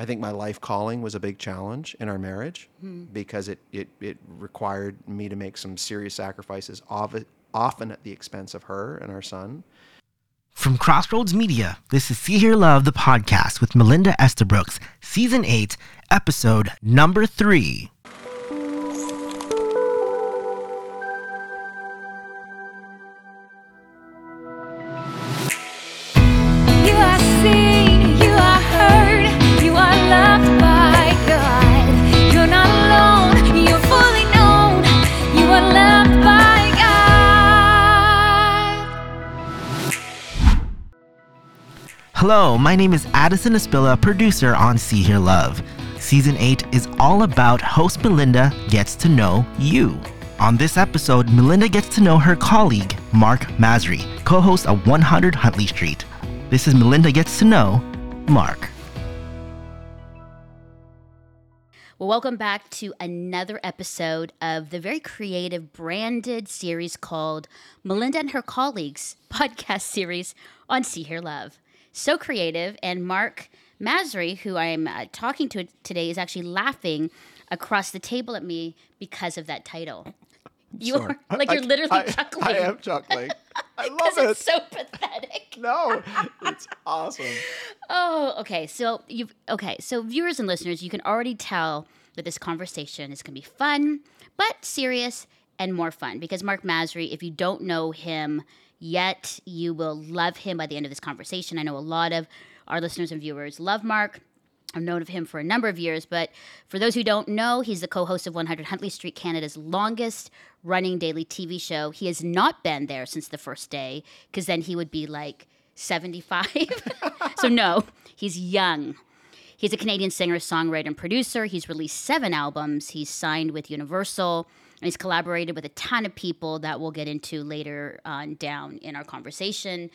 I think my life calling was a big challenge in our marriage because it required me to make some serious sacrifices, often at the expense of her and our son. From Crossroads Media, this is See Hear Love, the podcast with Melinda Estabrooks, Season 8, Episode Number 3. Hello, my name is Addison Espilla, producer on See Hear Love. Season 8 is all about host Melinda gets to know you. On this episode, Melinda gets to know her colleague, Mark Masri, co-host of 100 Huntley Street. This is Melinda Gets to Know Mark. Well, welcome back to another episode of the very creative branded series called Melinda and Her Colleagues podcast series on See Hear Love. So creative, and Mark Masri, who I'm talking to today, is actually laughing across the table at me because of that title. You're literally chuckling. I am chuckling. I love it. Because it's so pathetic. No, it's awesome. Oh, okay. So viewers and listeners, you can already tell that this conversation is going to be fun, but serious and more fun because Mark Masri, if you don't know him yet, you will love him by the end of this conversation. I know a lot of our listeners and viewers love Mark. I've known of him for a number of years, but for those who don't know, he's the co-host of 100 Huntley Street, Canada's longest-running daily TV show. He has not been there since the first day, because then he would be like 75. So no, he's young. He's a Canadian singer, songwriter, and producer. He's released 7 albums. He's signed with Universal. And he's collaborated with a ton of people that we'll get into later on down in our conversation.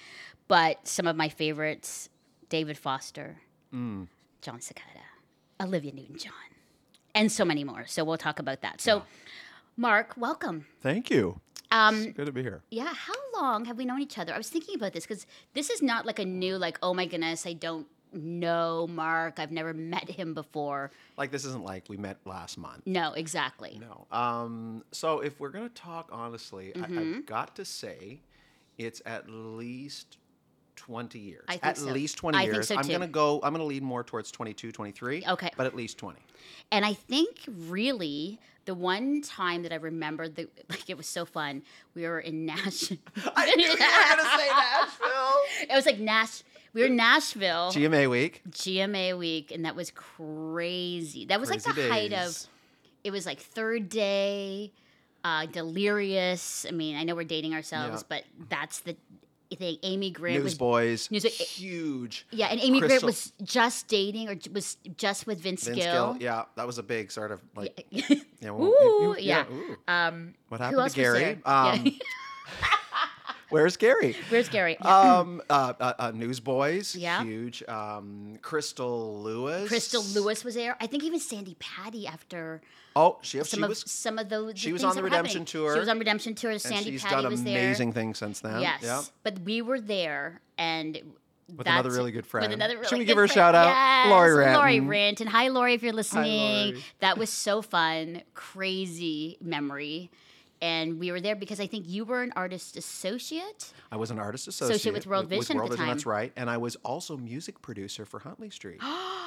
But some of my favorites, David Foster, John Cicada, Olivia Newton-John, and so many more. So we'll talk about that. So, yeah. Mark, welcome. Thank you. It's good to be here. Yeah. How long have we known each other? I was thinking about this because this is not like a new, like, oh, my goodness, I don't know Mark. I've never met him before. Like, this isn't like we met last month. No, exactly. No. So if we're going to talk honestly, I've got to say it's at least 20 years. I think at least 20 years. I think so too. I'm going to lean more towards 22, 23. Okay. But at least 20. And I think really the one time that I remembered, it was so fun, we were in Nashville. I knew you were going to say Nashville. It was like Nashville. We were in Nashville. GMA week. And that was crazy. That was crazy like the days. Height of, it was like third day, delirious. I mean, I know we're dating ourselves, but that's the thing. Amy Grant Newsboys, huge. Yeah, and Amy Grant was just dating or was just with Vince Gill. Yeah, that was a big sort of like. What happened to Gary? Where's Gary? Newsboys, huge. Crystal Lewis was there. I think even Sandy Patty after. Oh, she was on the Redemption Tour. She was on Redemption Tour. Sandy Patty was there. She's done amazing things since then. Yes, but we were there and. With another really good friend. Should we give her a shout out? Yes, Laurie Rant. And hi, Laurie, if you're listening. That was so fun. Crazy memory. And we were there because I think you were an artist associate. I was an artist associate with World Vision at the time. That's right. And I was also music producer for Huntley Street.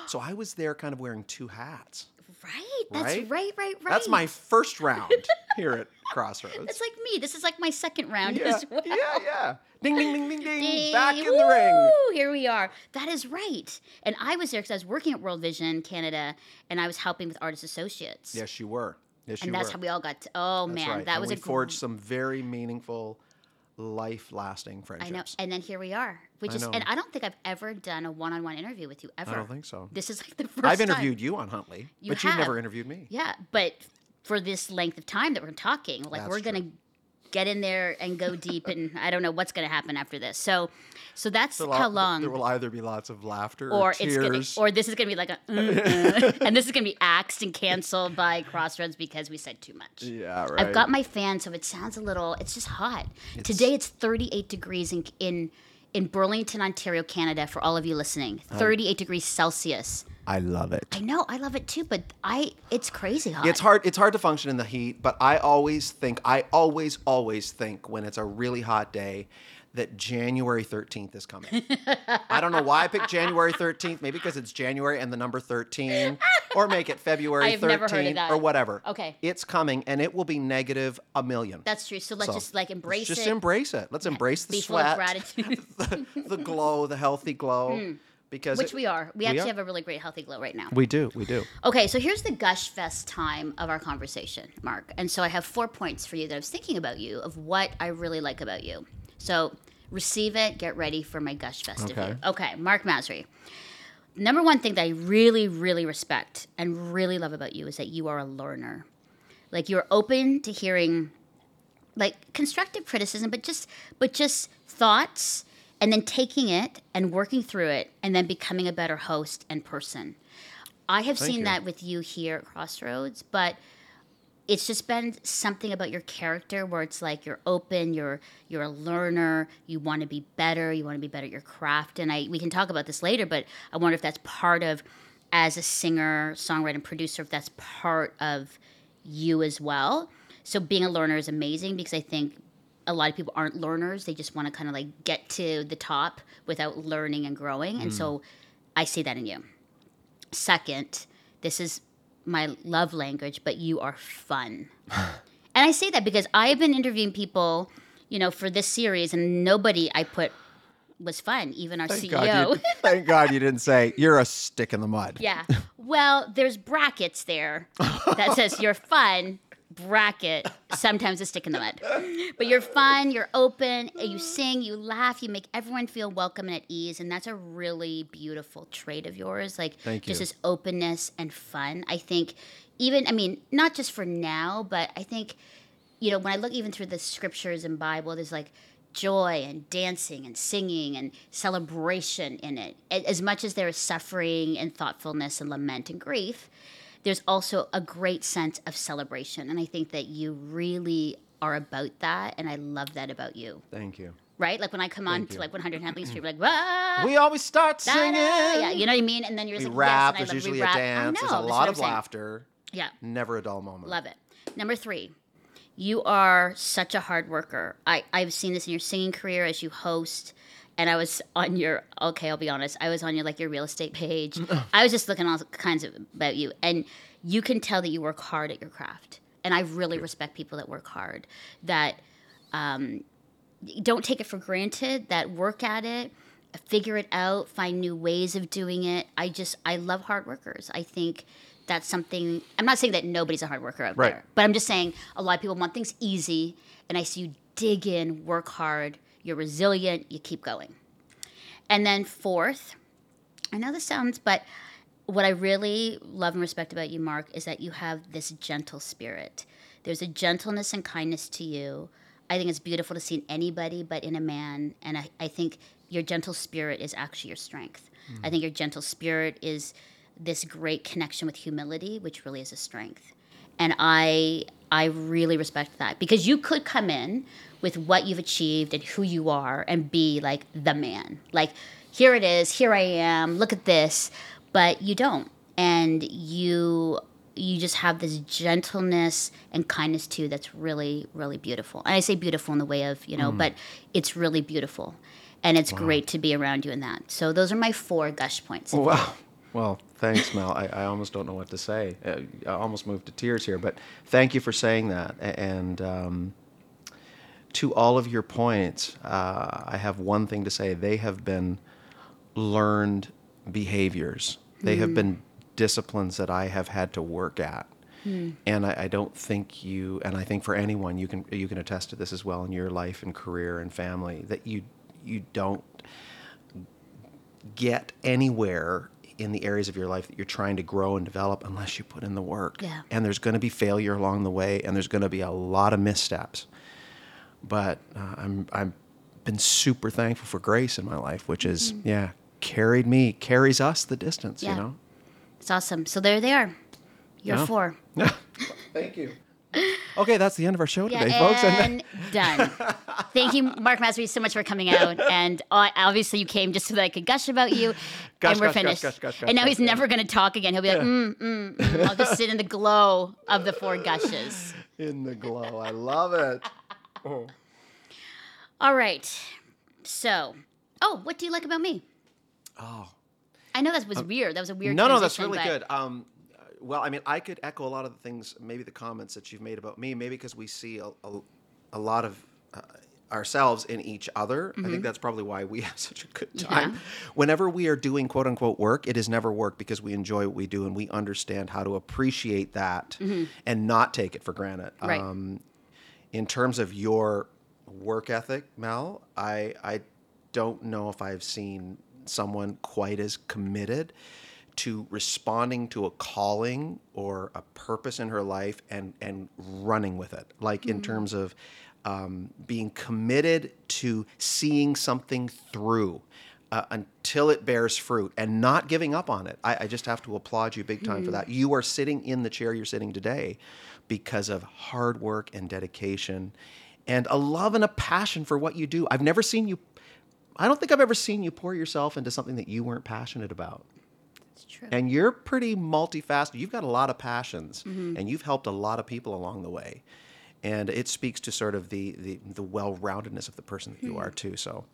So I was there kind of wearing two hats. Right. That's right. That's my first round here at Crossroads. It's like me. This is like my second round as well. Yeah. Ding, ding, ding, ding, ding. Back in the ring. Here we are. That is right. And I was there because I was working at World Vision Canada, and I was helping with artist associates. Yes, you were. How we all got to, we forged some very meaningful, life-lasting friendships. I know, and then here we are. And I don't think I've ever done a one-on-one interview with you, ever. I don't think so. This is like the first time. I've interviewed you on Huntley, but you've never interviewed me. Yeah, but for this length of time that we're talking, like we're going to get in there and go deep, and I don't know what's going to happen after this. So that's how long. There will either be lots of laughter or tears. Or this is going to be like a, and this is going to be axed and canceled by Crossroads because we said too much. Yeah, right. I've got my fan, so it sounds a little, it's just hot. Today it's 38 degrees in Burlington, Ontario, Canada, for all of you listening. 38 degrees Celsius. I love it. I know, I love it too, but it's crazy hot. It's hard to function in the heat, but I always think when it's a really hot day that January 13th is coming. I don't know why I picked January 13th, maybe because it's January and the number 13, or make it February 13th or whatever. Okay. It's coming and it will be negative a million. That's true. So let's embrace it. Just embrace it. Let's embrace the sweat. the glow, the healthy glow. Mm. Because we have a really great healthy glow right now. We do. Okay, so here's the gush fest time of our conversation, Mark. And so I have 4 points for you that I was thinking about you, of what I really like about you. So receive it, get ready for my gush fest of you. Okay, Mark Masri. Number one thing that I really, really respect and really love about you is that you are a learner. Like, you're open to hearing, like, constructive criticism, but just thoughts. And then taking it and working through it and then becoming a better host and person. I have seen that with you here at Crossroads, but it's just been something about your character where it's like you're open, you're a learner, you want to be better at your craft. And we can talk about this later, but I wonder if that's part of, as a singer, songwriter, and producer, if that's part of you as well. So being a learner is amazing because I think a lot of people aren't learners. They just want to kind of like get to the top without learning and growing. And so I see that in you. Second, this is my love language, but you are fun. And I say that because I've been interviewing people, you know, for this series, and nobody I put was fun, even our CEO. Thank God you didn't say, you're a stick in the mud. Yeah. Well, there's brackets there that says you're fun. Bracket, sometimes a stick in the mud. But you're fun, you're open, you sing, you laugh, you make everyone feel welcome and at ease, and that's a really beautiful trait of yours. Like, just this openness and fun. I think not just for now, but I think, you know, when I look even through the scriptures and Bible, there's like joy and dancing and singing and celebration in it. As much as there is suffering and thoughtfulness and lament and grief, there's also a great sense of celebration. And I think that you really are about that. And I love that about you. Thank you. Right? Like when I come on to like 100 Huntley Street, we're like, wah! We always start singing. Yeah, you know what I mean? And then you're just like, rap, yes. And there's usually a dance. There's a lot of laughter. Yeah. Never a dull moment. Love it. Number 3, you are such a hard worker. I've seen this in your singing career as you host. And I was on your, I'll be honest, I was on your, like, your real estate page. I was just looking all kinds of about you. And you can tell that you work hard at your craft. And I really respect people that work hard, that don't take it for granted, that work at it, figure it out, find new ways of doing it. I love hard workers. I think that's something, I'm not saying that nobody's a hard worker out there. But I'm just saying a lot of people want things easy. And I see you dig in, work hard. You're resilient. You keep going. And then 4th, I know this sounds, but what I really love and respect about you, Mark, is that you have this gentle spirit. There's a gentleness and kindness to you. I think it's beautiful to see in anybody, but in a man. And I think your gentle spirit is actually your strength. Mm. I think your gentle spirit is this great connection with humility, which really is a strength. And I really respect that, because you could come in with what you've achieved and who you are and be like the man. Like, here it is, here I am, look at this. But you don't. And you just have this gentleness and kindness too that's really, really beautiful. And I say beautiful in the way of, you know, but it's really beautiful. And it's great to be around you in that. So those are my 4 gush points. Oh, wow. Well, thanks, Mel. I almost don't know what to say. I almost moved to tears here, but thank you for saying that. And to all of your points, I have one thing to say. They have been learned behaviors. They have been disciplines that I have had to work at. Mm. And I don't think you, and I think for anyone, you can attest to this as well in your life and career and family, that you don't get anywhere in the areas of your life that you're trying to grow and develop unless you put in the work. Yeah. And there's going to be failure along the way, and there's going to be a lot of missteps. But I've been super thankful for grace in my life, which is, carries us the distance, you know? It's awesome. So there they are. You're 4. Thank you. Okay, that's the end of our show today, folks. And done. Thank you, Mark Masri, so much for coming out. And obviously you came just so that I could gush about you. Gosh, and we're finished. And now he's never going to talk again. He'll be like, I'll just sit in the glow of the four gushes. In the glow. I love it. Oh. All right. So, what do you like about me? Oh. I know that was weird. That was a weird transition. No, that's really good. Well, I mean, I could echo a lot of the things, maybe the comments that you've made about me, maybe because we see a lot of ourselves in each other. Mm-hmm. I think that's probably why we have such a good time. Yeah. Whenever we are doing quote unquote work, it is never work because we enjoy what we do and we understand how to appreciate that and not take it for granted. Right. In terms of your work ethic, Mel, I don't know if I've seen someone quite as committed to responding to a calling or a purpose in her life and running with it, like in terms of being committed to seeing something through until it bears fruit and not giving up on it. I just have to applaud you big time for that. You are sitting in the chair you're sitting today because of hard work and dedication and a love and a passion for what you do. I don't think I've ever seen you pour yourself into something that you weren't passionate about. True. And you're pretty multifaceted. You've got a lot of passions, and you've helped a lot of people along the way. And it speaks to sort of the well-roundedness of the person that you are, too. So,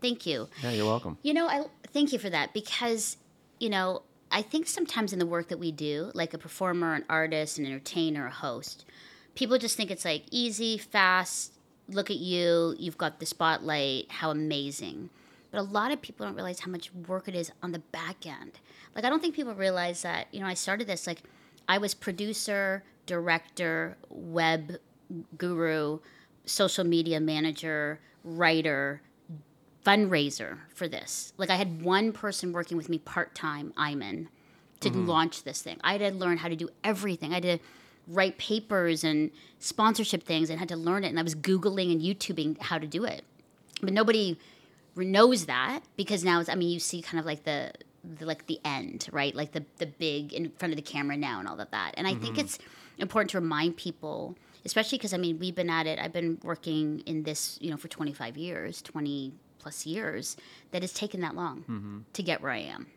thank you. Yeah, you're welcome. I thank you for that because, I think sometimes in the work that we do, like a performer, an artist, an entertainer, a host, people just think it's like easy, fast, look at you, you've got the spotlight, how amazing. But a lot of people don't realize how much work it is on the back end. Like, I don't think people realize that, I started this, like, I was producer, director, web guru, social media manager, writer, fundraiser for this. Like, I had one person working with me part-time, Iman, to launch this thing. I had to learn how to do everything. I had to write papers and sponsorship things and had to learn it. And I was Googling and YouTubing how to do it. But nobody knows that because now it's, you see kind of like the end, right? Like the big in front of the camera now and all of that. And I think it's important to remind people, especially because, we've been at it. I've been working in this, for 20 plus years, that it's taken that long to get where I am.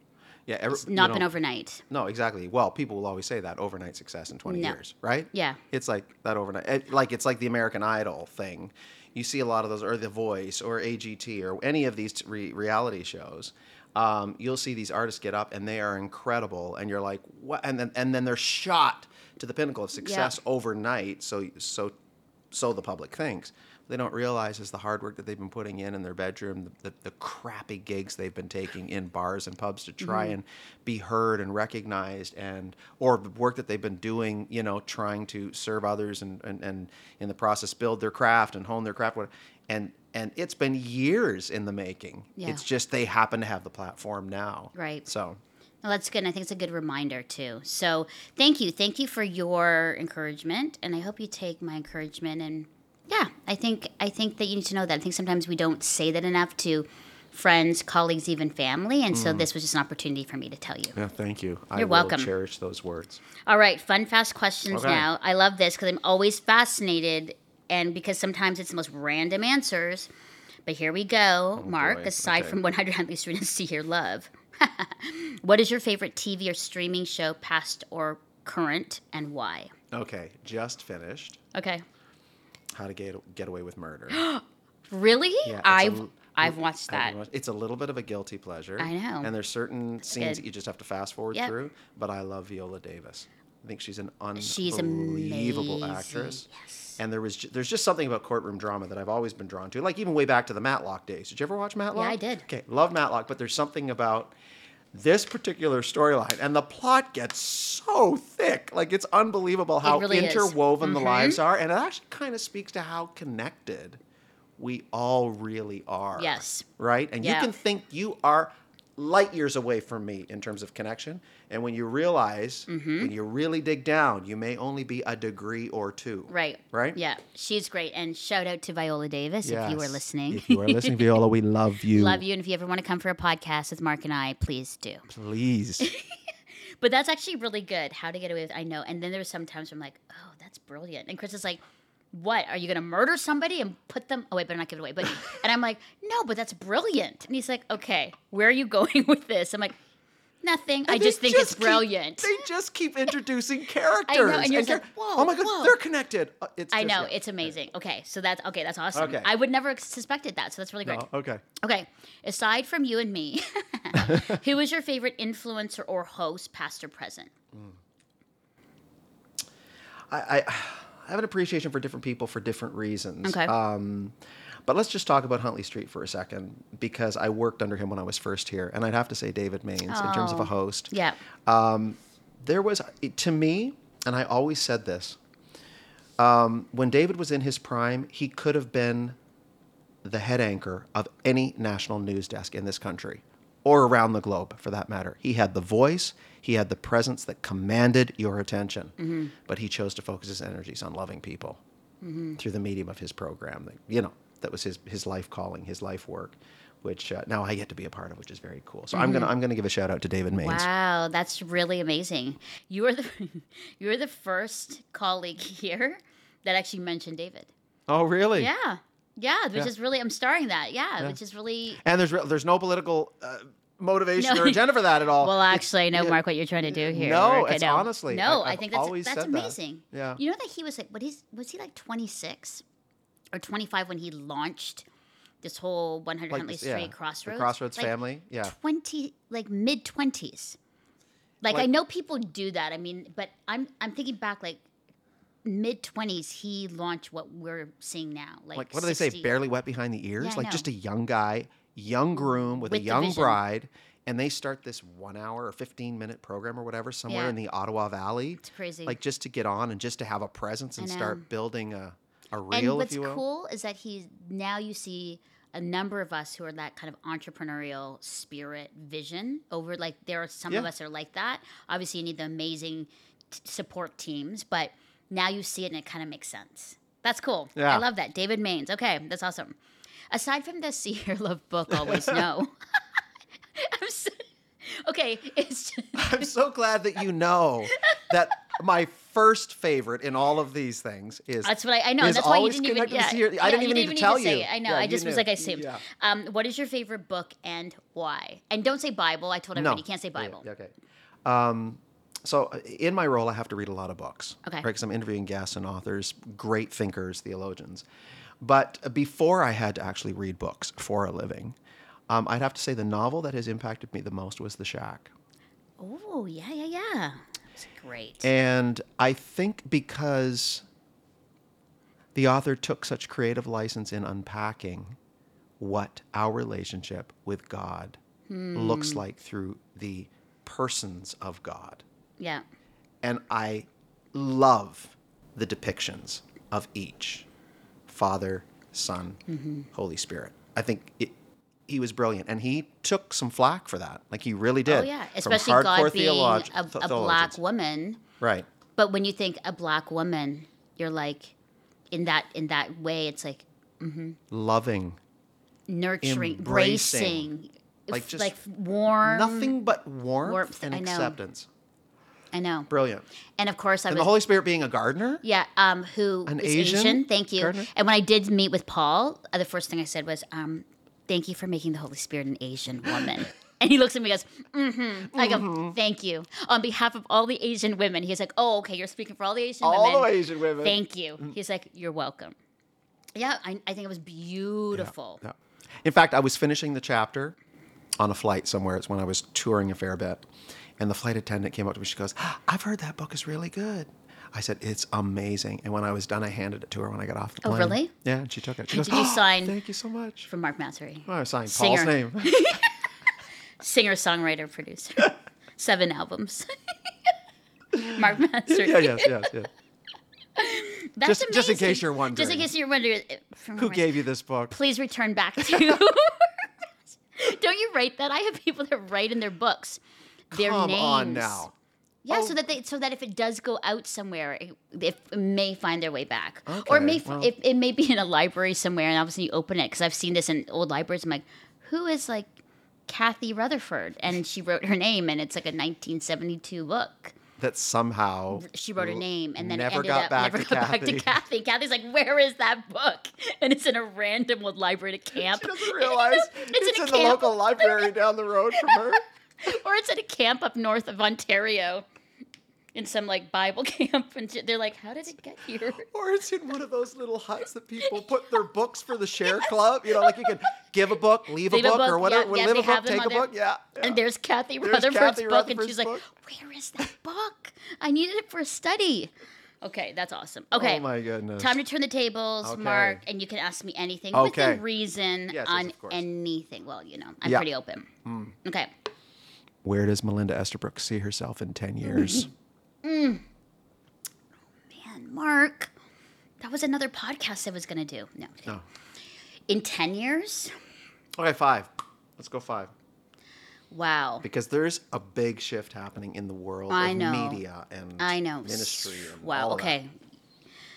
Yeah, it's not been overnight. No, exactly. Well, people will always say that overnight success in 20 years, right? Yeah. It's like that overnight. It's like the American Idol thing. You see a lot of those, or The Voice, or AGT, or any of these reality shows. You'll see these artists get up, and they are incredible, and you're like, what? And then they're shot to the pinnacle of success overnight. So the public thinks. What they don't realize is the hard work that they've been putting in their bedroom, the crappy gigs they've been taking in bars and pubs to try and be heard and recognized, or the work that they've been doing, trying to serve others and in the process build their craft and hone their craft. And it's been years in the making. Yeah. It's just they happen to have the platform now. Right. So. Well, that's good. And I think it's a good reminder, too. So thank you. Thank you for your encouragement. And I hope you take my encouragement. And, yeah, I think that you need to know that. I think sometimes we don't say that enough to friends, colleagues, even family. And so this was just an opportunity for me to tell you. Yeah, thank you. You're welcome. I will cherish those words. All right. Fun, fast questions now. I love this because I'm always fascinated. And because sometimes it's the most random answers. But here we go, Mark, aside from 100 Huntley Street and See Hear Love. What is your favorite TV or streaming show, past or current, and why? Okay, just finished. Okay. How to Get Away with Murder. Really? Yeah, I've watched that. It's a little bit of a guilty pleasure. I know. And there's certain scenes that you just have to fast forward through. But I love Viola Davis. I think she's an unbelievable actress. Yes. And there's just something about courtroom drama that I've always been drawn to, like even way back to the Matlock days. Did you ever watch Matlock? Yeah, I did. Okay, love Matlock, but there's something about this particular storyline, and the plot gets so thick. Like, it's unbelievable how interwoven the lives are, and it actually kind of speaks to how connected we all really are. Yes. Right? And you can think you are light years away from me in terms of connection. And when you realize, when you really dig down, you may only be a degree or two. Right. Right? Yeah. She's great. And shout out to Viola Davis if you are listening. If you are listening, Viola, we love you. Love you. And if you ever want to come for a podcast with Mark and I, please do. Please. But that's actually really good. How to Get Away with, I know. And then there's sometimes I'm like, oh, that's brilliant. And Chris is like, what, are you going to murder somebody and put them away, but not give it away? But and I'm like, no, but that's brilliant. And he's like, okay, where are you going with this? I'm like, nothing. I just think it's brilliant. They just keep introducing characters. I know, and you're like, whoa, oh my God, they're connected. I know, it's amazing. Okay, so that's awesome. Okay. I would never have suspected that, so that's really great. No, okay. Okay, aside from you and me, who is your favorite influencer or host, past or present? Mm. I have an appreciation for different people for different reasons. Okay. But let's just talk about Huntley Street for a second, because I worked under him when I was first here, and I'd have to say David Mainse in terms of a host. Yeah. There was, to me, and I always said this, when David was in his prime, he could have been the head anchor of any national news desk in this country, or around the globe for that matter. He had the voice, he had the presence that commanded your attention, mm-hmm. but he chose to focus his energies on loving people mm-hmm. through the medium of his program, that was his life calling, his life work, which now I get to be a part of, which is very cool. So mm-hmm. I'm gonna give a shout out to David Mainse. Wow, that's really amazing. You are the first colleague here that actually mentioned David. Oh, really? Yeah, which is really, I'm starring that. Yeah, which is really. And there's no political motivation or agenda for that at all. Well, actually, I know, Mark, what you're trying to do here. No, it's honestly. No, I think that's amazing. That. Yeah. You know that he was like, was he like 26? Or 25 when he launched this whole 100 Huntley Street Crossroads. The Crossroads family, yeah. mid-20s. I know people do that. I mean, but I'm thinking back, like mid-20s, he launched what we're seeing now. Like what do they say? Barely wet behind the ears? Yeah, just a young guy, young groom with a young bride. And they start this 1 hour or 15-minute program or whatever somewhere in the Ottawa Valley. It's crazy. Like just to get on and just to have a presence and start building a reel, and what's cool is that you see a number of us who are that kind of entrepreneurial spirit vision over, like there are some of us are like that. Obviously you need the amazing support teams, but now you see it and it kind of makes sense. That's cool. Yeah. I love that. David Mainse. Okay. That's awesome. Aside from the See Hear Love book, Always Know. I'm so, okay. It's just, I'm so glad that you know that my first favorite in all of these things is. That's what I know. That's why you didn't even. Yeah, I didn't even need to tell you. Say it. I know. Yeah, I just was like, I assumed. Yeah. What is your favorite book and why? And don't say Bible. I told everybody you can't say Bible. Yeah, okay. So in my role, I have to read a lot of books. Okay. Because I'm interviewing guests and authors, great thinkers, theologians. But before I had to actually read books for a living, I'd have to say the novel that has impacted me the most was The Shack. Oh yeah. It's great. And I think because the author took such creative license in unpacking what our relationship with God looks like through the persons of God. Yeah. And I love the depictions of each, Father, Son, Holy Spirit. I think he was brilliant, and he took some flack for that. Like, he really did. Oh, yeah. Especially God being a black woman. Right. But when you think a black woman, you're like, in that way, it's like... Mm-hmm. Loving. Nurturing. Embracing. Like warm. Nothing but warmth and acceptance. I know. Brilliant. And of course, the Holy Spirit being a gardener? Yeah. Who an is Asian? Thank you. Gardener? And when I did meet with Paul, the first thing I said was... thank you for making the Holy Spirit an Asian woman. And he looks at me and goes, mm-hmm. I go, thank you. On behalf of all the Asian women. He's like, oh, okay, you're speaking for all the Asian women. All the Asian women. Thank you. He's like, you're welcome. Yeah, I think it was beautiful. Yeah. In fact, I was finishing the chapter on a flight somewhere. It's when I was touring a fair bit. And the flight attendant came up to me. She goes, I've heard that book is really good. I said, it's amazing. And when I was done, I handed it to her when I got off the plane. Oh, really? Yeah, and she took it. She goes, sign thank you so much. From Mark Masri. Oh, I signed Paul's name. Singer, songwriter, producer. 7 albums. Mark Masri. Yeah, yes. That's amazing. Just in case you're wondering. Who gave you this book? Please return back to... Don't you write that? I have people that write in their books their names. Come on now. Yeah, so that if it does go out somewhere, it may find their way back, okay, or it may be in a library somewhere, and obviously you open it because I've seen this in old libraries. I'm like, who is like Kathy Rutherford, and she wrote her name, and it's like a 1972 book. that somehow she wrote her name and then never got back to Kathy. Kathy's like, where is that book? And it's in a random old library at camp. She doesn't realize it's in the local library down the road from her. Or it's at a camp up north of Ontario. In some, like, Bible camp, and they're like, how did it get here? Or it's in one of those little huts that people put their books for the share club. You know, like, you can give a book, leave a book, or whatever. Yeah, take a book. Yeah. And there's Kathy Rutherford's book, and she's like, where is that book? I needed it for a study. Okay, that's awesome. Okay. Oh, my goodness. Time to turn the tables, okay. Mark, and you can ask me anything within reason on anything. Well, you know, I'm pretty open. Mm. Okay. Where does Melinda Estabrooks see herself in 10 years? Mm. Oh, man, Mark, that was another podcast I was going to do. No. In 10 years? Okay, 5. Let's go 5. Wow. Because there's a big shift happening in the world of media and ministry. And all of that.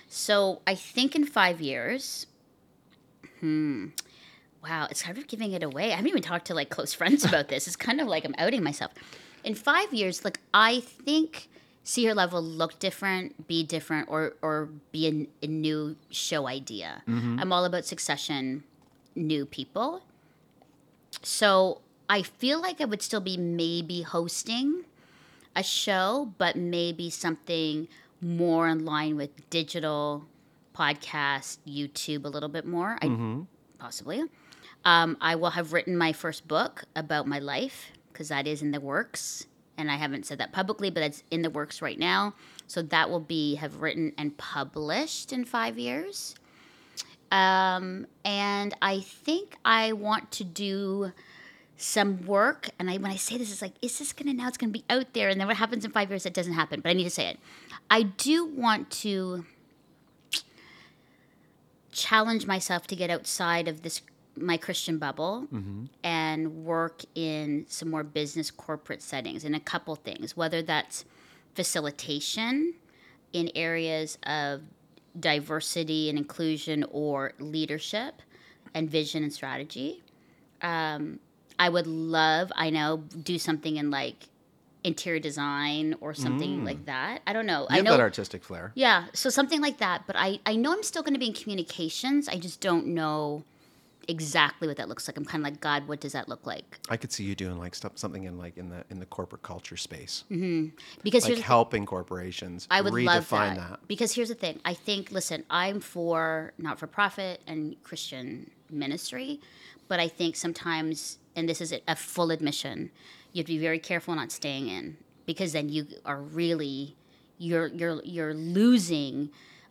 So I think in 5 years, wow, it's kind of giving it away. I haven't even talked to, like, close friends about this. It's kind of like I'm outing myself. In 5 years, like, I think... See Hear Love will look different, be different, or be a new show idea. Mm-hmm. I'm all about succession, new people. So I feel like I would still be maybe hosting a show, but maybe something more in line with digital, podcast, YouTube a little bit more. Possibly. I will have written my first book about my life, because that is in the works. And I haven't said that publicly, but it's in the works right now. So that will be written and published in 5 years. And I think I want to do some work. And when I say this, it's like, is this going to now? It's going to be out there. And then what happens in 5 years? It doesn't happen. But I need to say it. I do want to challenge myself to get outside of this my Christian bubble and work in some more business corporate settings in a couple things, whether that's facilitation in areas of diversity and inclusion or leadership and vision and strategy. I would love, do something in like interior design or something like that. I don't know. You have that artistic flair. Yeah. So something like that. But I know I'm still going to be in communications. I just don't know exactly what that looks like. I'm kind of like, God, what does that look like? I could see you doing like something in the corporate culture space, because like helping corporations. I would redefine love that. Because here's the thing. I think, listen, I'm for not-for-profit and Christian ministry, but I think sometimes, and this is a full admission, you have to be very careful not staying in, because then you are really you're losing.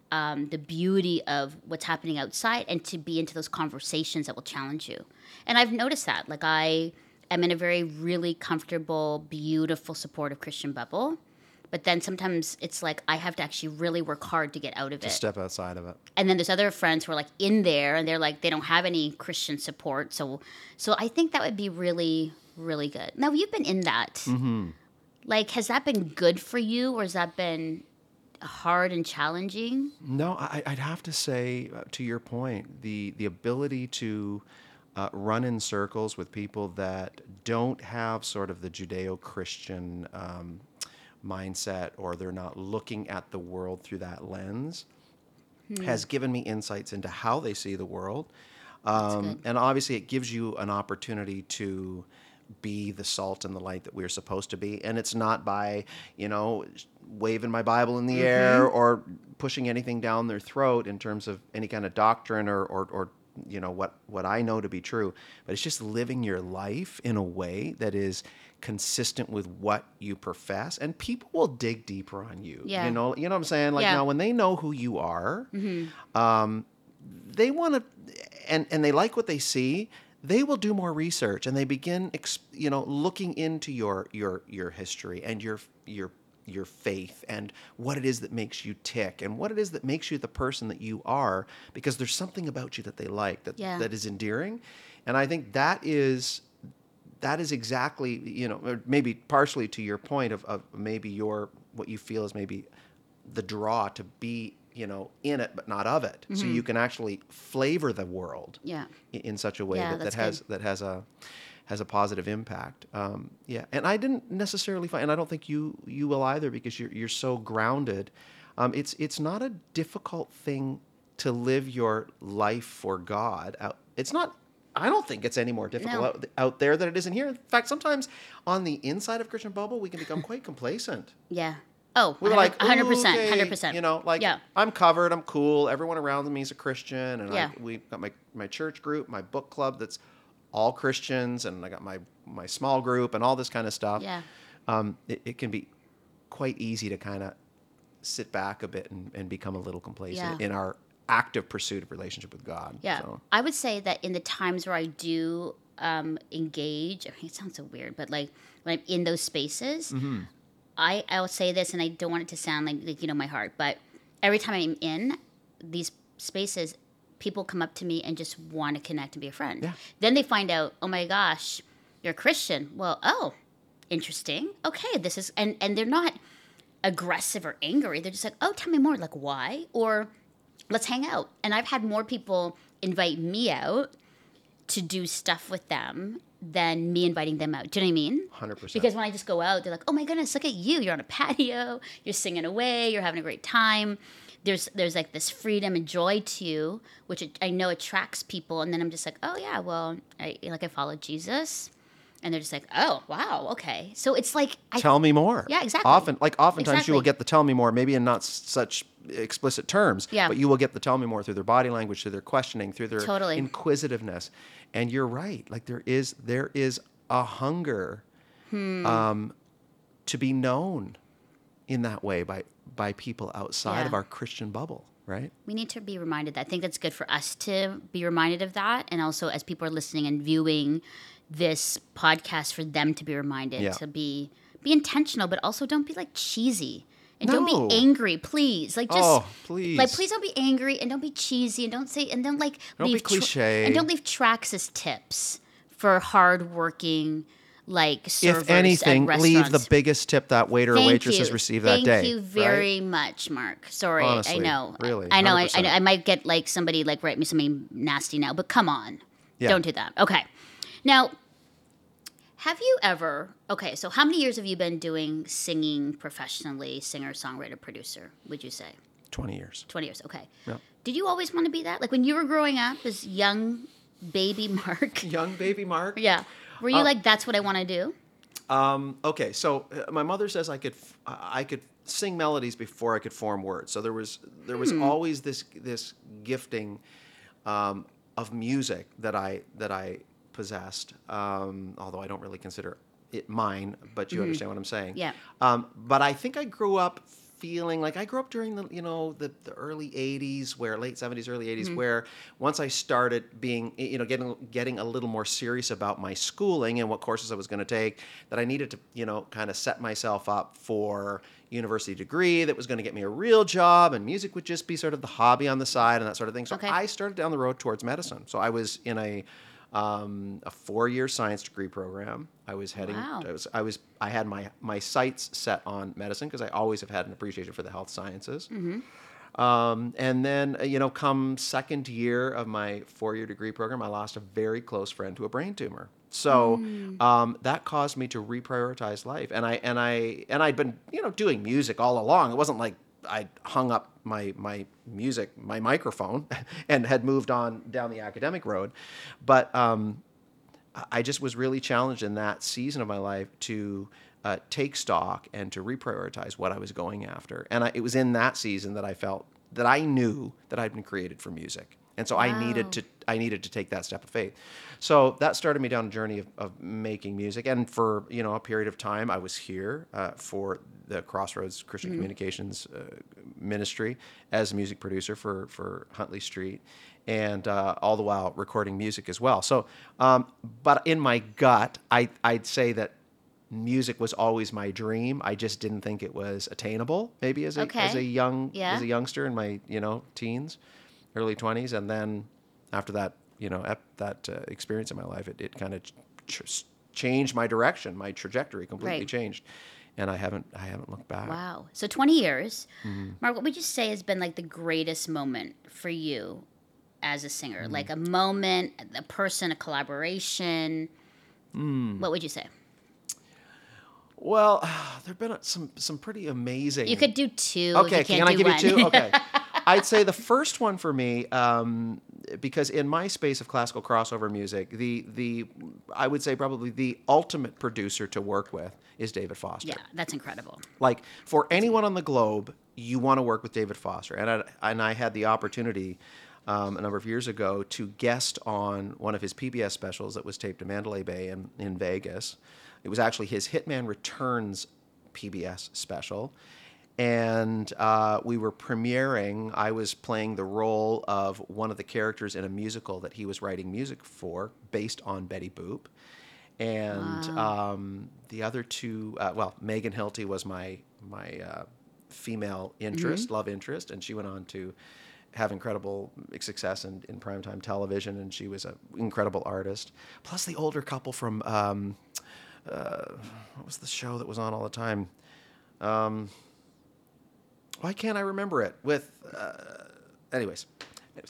The beauty of what's happening outside, and to be into those conversations that will challenge you. And I've noticed that. Like, I am in a very really comfortable, beautiful, supportive Christian bubble. But then sometimes it's like I have to actually really work hard to get out of it. To step outside of it. And then there's other friends who are like in there and they're like, they don't have any Christian support. So I think that would be really, really good. Now, you've been in that. Mm-hmm. Like, has that been good for you, or has that been... hard and challenging? No, I'd have to say, to your point, the ability to run in circles with people that don't have sort of the Judeo-Christian mindset, or they're not looking at the world through that lens, has given me insights into how they see the world. And obviously it gives you an opportunity to be the salt and the light that we're supposed to be. And it's not by, waving my Bible in the air or pushing anything down their throat in terms of any kind of doctrine or what I know to be true. But it's just living your life in a way that is consistent with what you profess. And people will dig deeper on you. Yeah. You know what I'm saying? Like, now when they know who you are, they want to, and they like what they see, they will do more research, and they begin, looking into your history and your faith and what it is that makes you tick and what it is that makes you the person that you are, because there's something about you that they like that is endearing. And I think that is exactly, maybe partially to your point of maybe what you feel is maybe the draw to be, in it, but not of it. Mm-hmm. So you can actually flavor the world in such a way that has has a positive impact. Yeah, and I didn't necessarily find, and I don't think you will either, because you're so grounded. It's not a difficult thing to live your life for God. It's not. I don't think it's any more difficult out there than it is in here. In fact, sometimes on the inside of Christian bubble, we can become quite complacent. Yeah. Oh, we're like 100%, 100%. You know, like I'm covered, I'm cool. Everyone around me is a Christian, and we've got my church group, my book club that's all Christians, and I got my small group and all this kind of stuff. Yeah. It can be quite easy to kind of sit back a bit and become a little complacent in our active pursuit of relationship with God. Yeah. So I would say that in the times where I do engage, I mean, it sounds so weird, but like when I'm in those spaces, mm-hmm. I will say this, and I don't want it to sound like you know my heart, but every time I'm in these spaces, people come up to me and just want to connect and be a friend. Yeah. Then they find out, oh my gosh, you're a Christian. Well, oh, interesting. Okay, this is, and they're not aggressive or angry. They're just like, oh, tell me more. Like, why? Or let's hang out. And I've had more people invite me out to do stuff with them than me inviting them out. Do you know what I mean? 100%. Because when I just go out, they're like, oh my goodness, look at you. You're on a patio. You're singing away. You're having a great time. There's like this freedom and joy to you, which I know attracts people. And then I'm just like, oh yeah, well, I followed Jesus. And they're just like, oh, wow, okay. So it's like... tell me more. Yeah, exactly. Oftentimes you will get the tell me more, maybe in not such explicit terms, but you will get the tell me more through their body language, through their questioning, through their inquisitiveness. And you're right. Like there is a hunger to be known in that way by people outside of our Christian bubble, right? We need to be reminded that. I think that's good for us to be reminded of that. And also as people are listening and viewing this podcast, for them to be reminded to be intentional, but also don't be like cheesy and don't be angry, please. Like just please don't be angry and don't be cheesy and don't say and don't like don't leave be cliche and don't leave tracks as tips for hardworking like servers. If anything, at restaurants. Leave the biggest tip that waiter or waitress has received that day. Thank you very much, Mark. Sorry, honestly, I know, really, I know, I might get like somebody like write me something nasty now, but come on, don't do that. Okay. Now, have you ever, so how many years have you been doing singing professionally, singer, songwriter, producer, would you say? 20 years. 20 years, okay. Yep. Did you always want to be that? Like when you were growing up as young baby Mark? Young baby Mark? Yeah. Were you like, that's what I want to do? So my mother says I could sing melodies before I could form words. So there was always this gifting of music that I possessed, although I don't really consider it mine, but you understand what I'm saying. Yeah. But I think I grew up feeling like I grew up during the early 80s, where late 70s, early 80s, where once I started being, getting a little more serious about my schooling and what courses I was going to take, that I needed to, kind of set myself up for university degree that was going to get me a real job, and music would just be sort of the hobby on the side and that sort of thing. So I started down the road towards medicine. So I was in a 4-year science degree program. I was heading. Wow. I had my sights set on medicine because I always have had an appreciation for the health sciences. Mm-hmm. And then, come second year of my 4-year degree program, I lost a very close friend to a brain tumor. So that caused me to reprioritize life. And I'd been doing music all along. It wasn't like I hung up my music, my microphone, and had moved on down the academic road. But I just was really challenged in that season of my life to take stock and to reprioritize what I was going after. And it was in that season that I felt that I knew that I'd been created for music. And so I needed to take that step of faith. So that started me down a journey of making music. And for, a period of time, I was here for the Crossroads Christian Communications Ministry as a music producer for Huntley Street, and all the while recording music as well. So, but in my gut, I'd say that music was always my dream. I just didn't think it was attainable, maybe as a youngster in my, teens. Early 20s, and then after that, that experience in my life, it kind of changed my direction, my trajectory completely changed, and I haven't looked back. Wow! So 20 years, Mark. What would you say has been like the greatest moment for you as a singer? Like a moment, a person, a collaboration, What would you say? Well, there have been some pretty amazing... You could do two. Okay, can I give you two? Okay. I'd say the first one for me, because in my space of classical crossover music, the I would say probably the ultimate producer to work with is David Foster. Yeah, that's incredible. Like, for anyone on the globe, you want to work with David Foster. And I had the opportunity... a number of years ago, to guest on one of his PBS specials that was taped in Mandalay Bay in Vegas. It was actually his Hitman Returns PBS special. And we were premiering. I was playing the role of one of the characters in a musical that he was writing music for, based on Betty Boop. And the other two, Megan Hilty was my female interest, love interest, and she went on to have incredible success in primetime television, and she was an incredible artist. Plus the older couple from, what was the show that was on all the time? Why can't I remember it? With, anyways.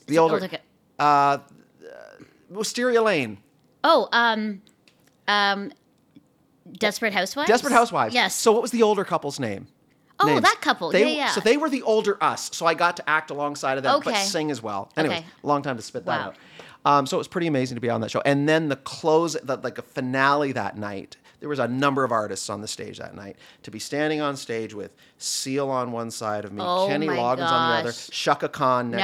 The older... Wisteria Lane. Oh, Desperate Housewives? Desperate Housewives. Yes. So what was the older couple's name? Oh, names. That couple. Yeah. So they were the older us. So I got to act alongside of them, but sing as well. Anyway, long time to spit that out. So it was pretty amazing to be on that show. And then the close, the finale that night, there was a number of artists on the stage that night. To be standing on stage with Seal on one side of me, Kenny Loggins on the other, Shaka Khan next to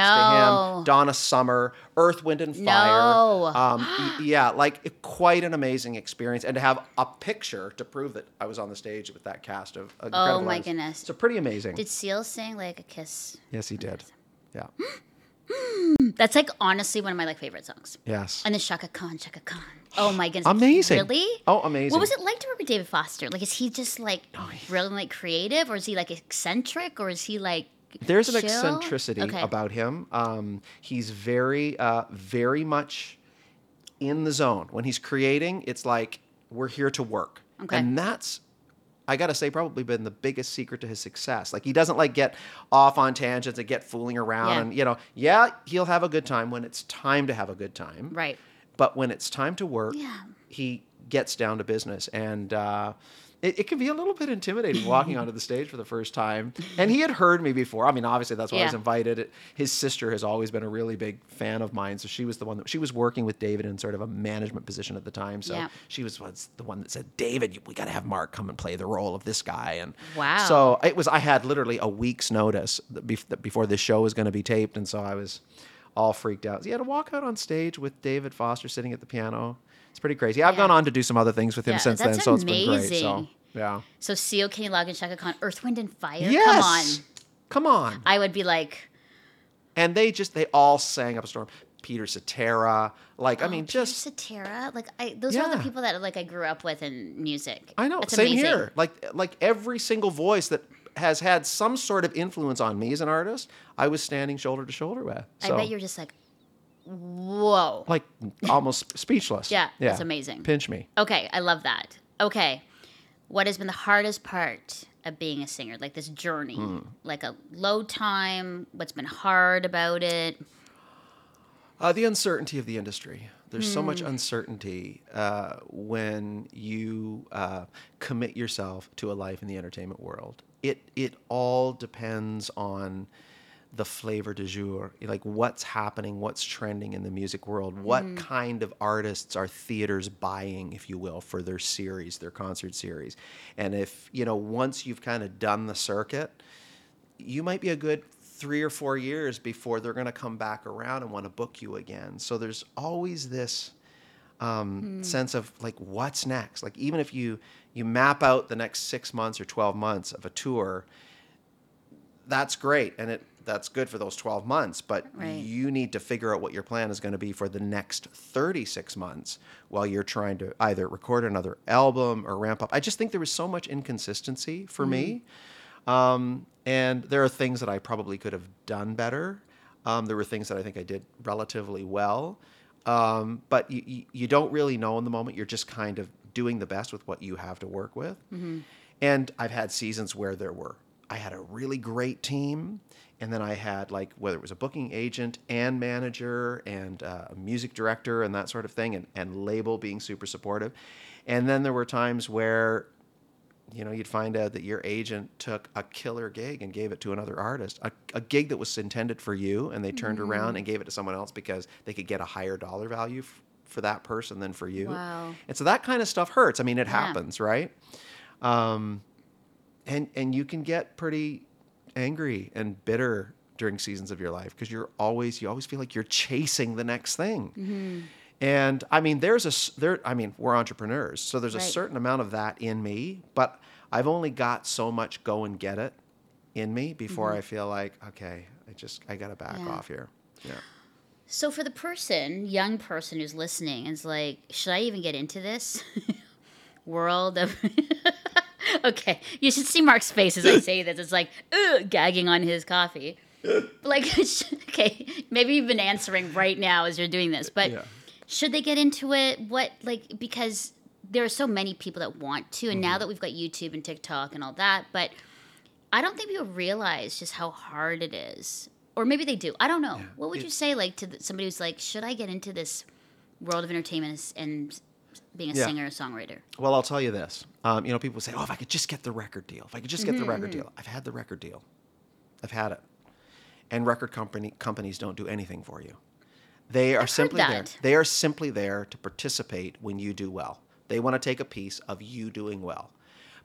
him, Donna Summer, Earth, Wind, and Fire. Quite an amazing experience. And to have a picture to prove that I was on the stage with that cast of incredible goodness. So pretty amazing. Did Seal sing like a kiss? Yes, he did. Yeah. That's like honestly one of my favorite songs. Yes. And the Shaka Khan. Oh my goodness. Amazing. Really? Oh, amazing. What was it like to work with David Foster? Like, is he just really creative, or is he eccentric, or is he There's chill? An eccentricity about him. He's very, very much in the zone. When he's creating, it's we're here to work. Okay. And that's, I gotta say, probably been the biggest secret to his success. He doesn't get off on tangents and get fooling around. Yeah. And he'll have a good time when it's time to have a good time. Right. But when it's time to work, he gets down to business. And it can be a little bit intimidating walking onto the stage for the first time. And he had heard me before. I mean, obviously that's why I was invited. His sister has always been a really big fan of mine. So she was the one that she was working with David in sort of a management position at the time. So she was the one that said, David, we got to have Mark come and play the role of this guy. And so it was, I had literally a week's notice before this show was going to be taped. And so I was all freaked out. So you had to walk out on stage with David Foster sitting at the piano. It's pretty crazy. I've gone on to do some other things with him since then, so it's been great. So, So Seal, Kenny Loggins, Shaka Khan, Earth, Wind, and Fire? Yes! Come on. I would be like... And they all sang up a storm. Peter Cetera. Peter Cetera? Those are the people that I grew up with in music. I know. That's amazing. Same here. Like every single voice that has had some sort of influence on me as an artist, I was standing shoulder to shoulder with. So. I bet you're just whoa. Almost speechless. Yeah, that's amazing. Pinch me. Okay, I love that. Okay, what has been the hardest part of being a singer? This journey, a low time, what's been hard about it? The uncertainty of the industry. There's so much uncertainty when you commit yourself to a life in the entertainment world. It all depends on the flavor du jour, what's happening, what's trending in the music world, what kind of artists are theaters buying, if you will, for their series, their concert series. And if, once you've kind of done the circuit, you might be a good 3 or 4 years before they're going to come back around and want to book you again. So there's always this sense of what's next. Even if you map out the next 6 months or 12 months of a tour, that's great. And that's good for those 12 months, but you need to figure out what your plan is going to be for the next 36 months while you're trying to either record another album or ramp up. I just think there was so much inconsistency for me. And there are things that I probably could have done better. There were things that I think I did relatively well. But you don't really know in the moment. You're just kind of doing the best with what you have to work with. And I've had seasons where there were I had a really great team. And then I had, like, whether it was a booking agent and manager and a music director and that sort of thing, and label being super supportive. And then there were times where, you know, you'd find out that your agent took a killer gig and gave it to another artist, a gig that was intended for you, and they turned around and gave it to someone else because they could get a higher dollar value for that person than for you. Wow. And so that kind of stuff hurts. I mean, it happens, right? And you can get pretty angry and bitter during seasons of your life because you always feel like you're chasing the next thing. Mm-hmm. And I mean, we're entrepreneurs, so there's a certain amount of that in me, but I've only got so much go and get it in me before I feel like, okay, I got to back off here. Yeah. So for the young person who's listening, it's like, should I even get into this world of... Okay, you should see Mark's face as I say this. It's like, ooh, gagging on his coffee. Like, okay, maybe you've been answering right now as you're doing this, but should they get into it? What, like, because there are so many people that want to, and now that we've got YouTube and TikTok and all that, but I don't think people realize just how hard it is. Or maybe they do. I don't know. Yeah. What would you say, like, to somebody who's like, should I get into this world of entertainment and being a singer, a songwriter? Well, I'll tell you this. You know, people say, oh, if I could just get the record deal. If I could just get the record deal. I've had the record deal. I've had it. And record companies don't do anything for you. They are simply there to participate when you do well. They want to take a piece of you doing well.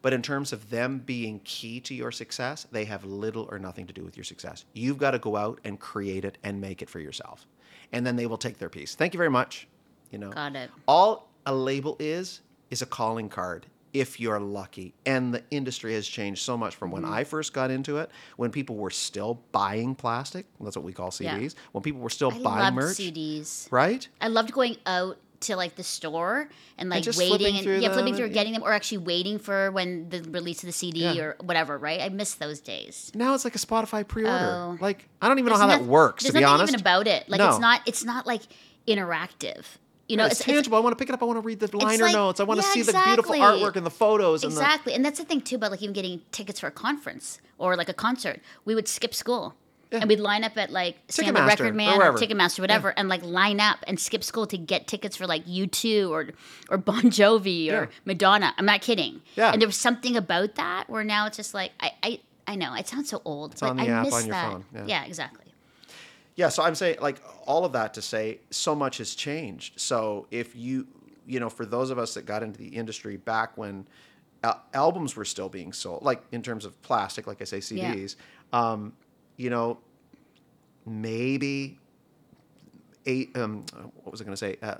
But in terms of them being key to your success, they have little or nothing to do with your success. You've got to go out and create it and make it for yourself. And then they will take their piece. Thank you very much. You know, got it. All a label is a calling card, if you're lucky. And the industry has changed so much from when I first got into it, when people were still buying plastic. That's what we call CDs. Yeah. When people were still buying merch. I loved CDs. Right? I loved going out to, like, the store and, like, waiting and getting them, or actually waiting for when the release of the CD or whatever, right? I miss those days. Now it's like a Spotify pre-order. Like, I don't even know how that works, to be honest. There's nothing even about it. Like, it's not like interactive. You know, it's tangible. I want to pick it up. I want to read the liner notes. I want to see the beautiful artwork and the photos. And that's the thing, too, about, like, even getting tickets for a conference or, like, a concert. We would skip school. Yeah. And we'd line up at, like, Sam the Record Man or Ticketmaster, whatever, and, like, line up and skip school to get tickets for, like, U2 or Bon Jovi or Madonna. I'm not kidding. Yeah. And there was something about that where now it's just like, I know, it sounds so old. It's on the app on your phone. Yeah, exactly. Yeah, so I'm saying, like, all of that to say so much has changed. So if you know, for those of us that got into the industry back when albums were still being sold, like in terms of plastic, like I say, CDs, you know, maybe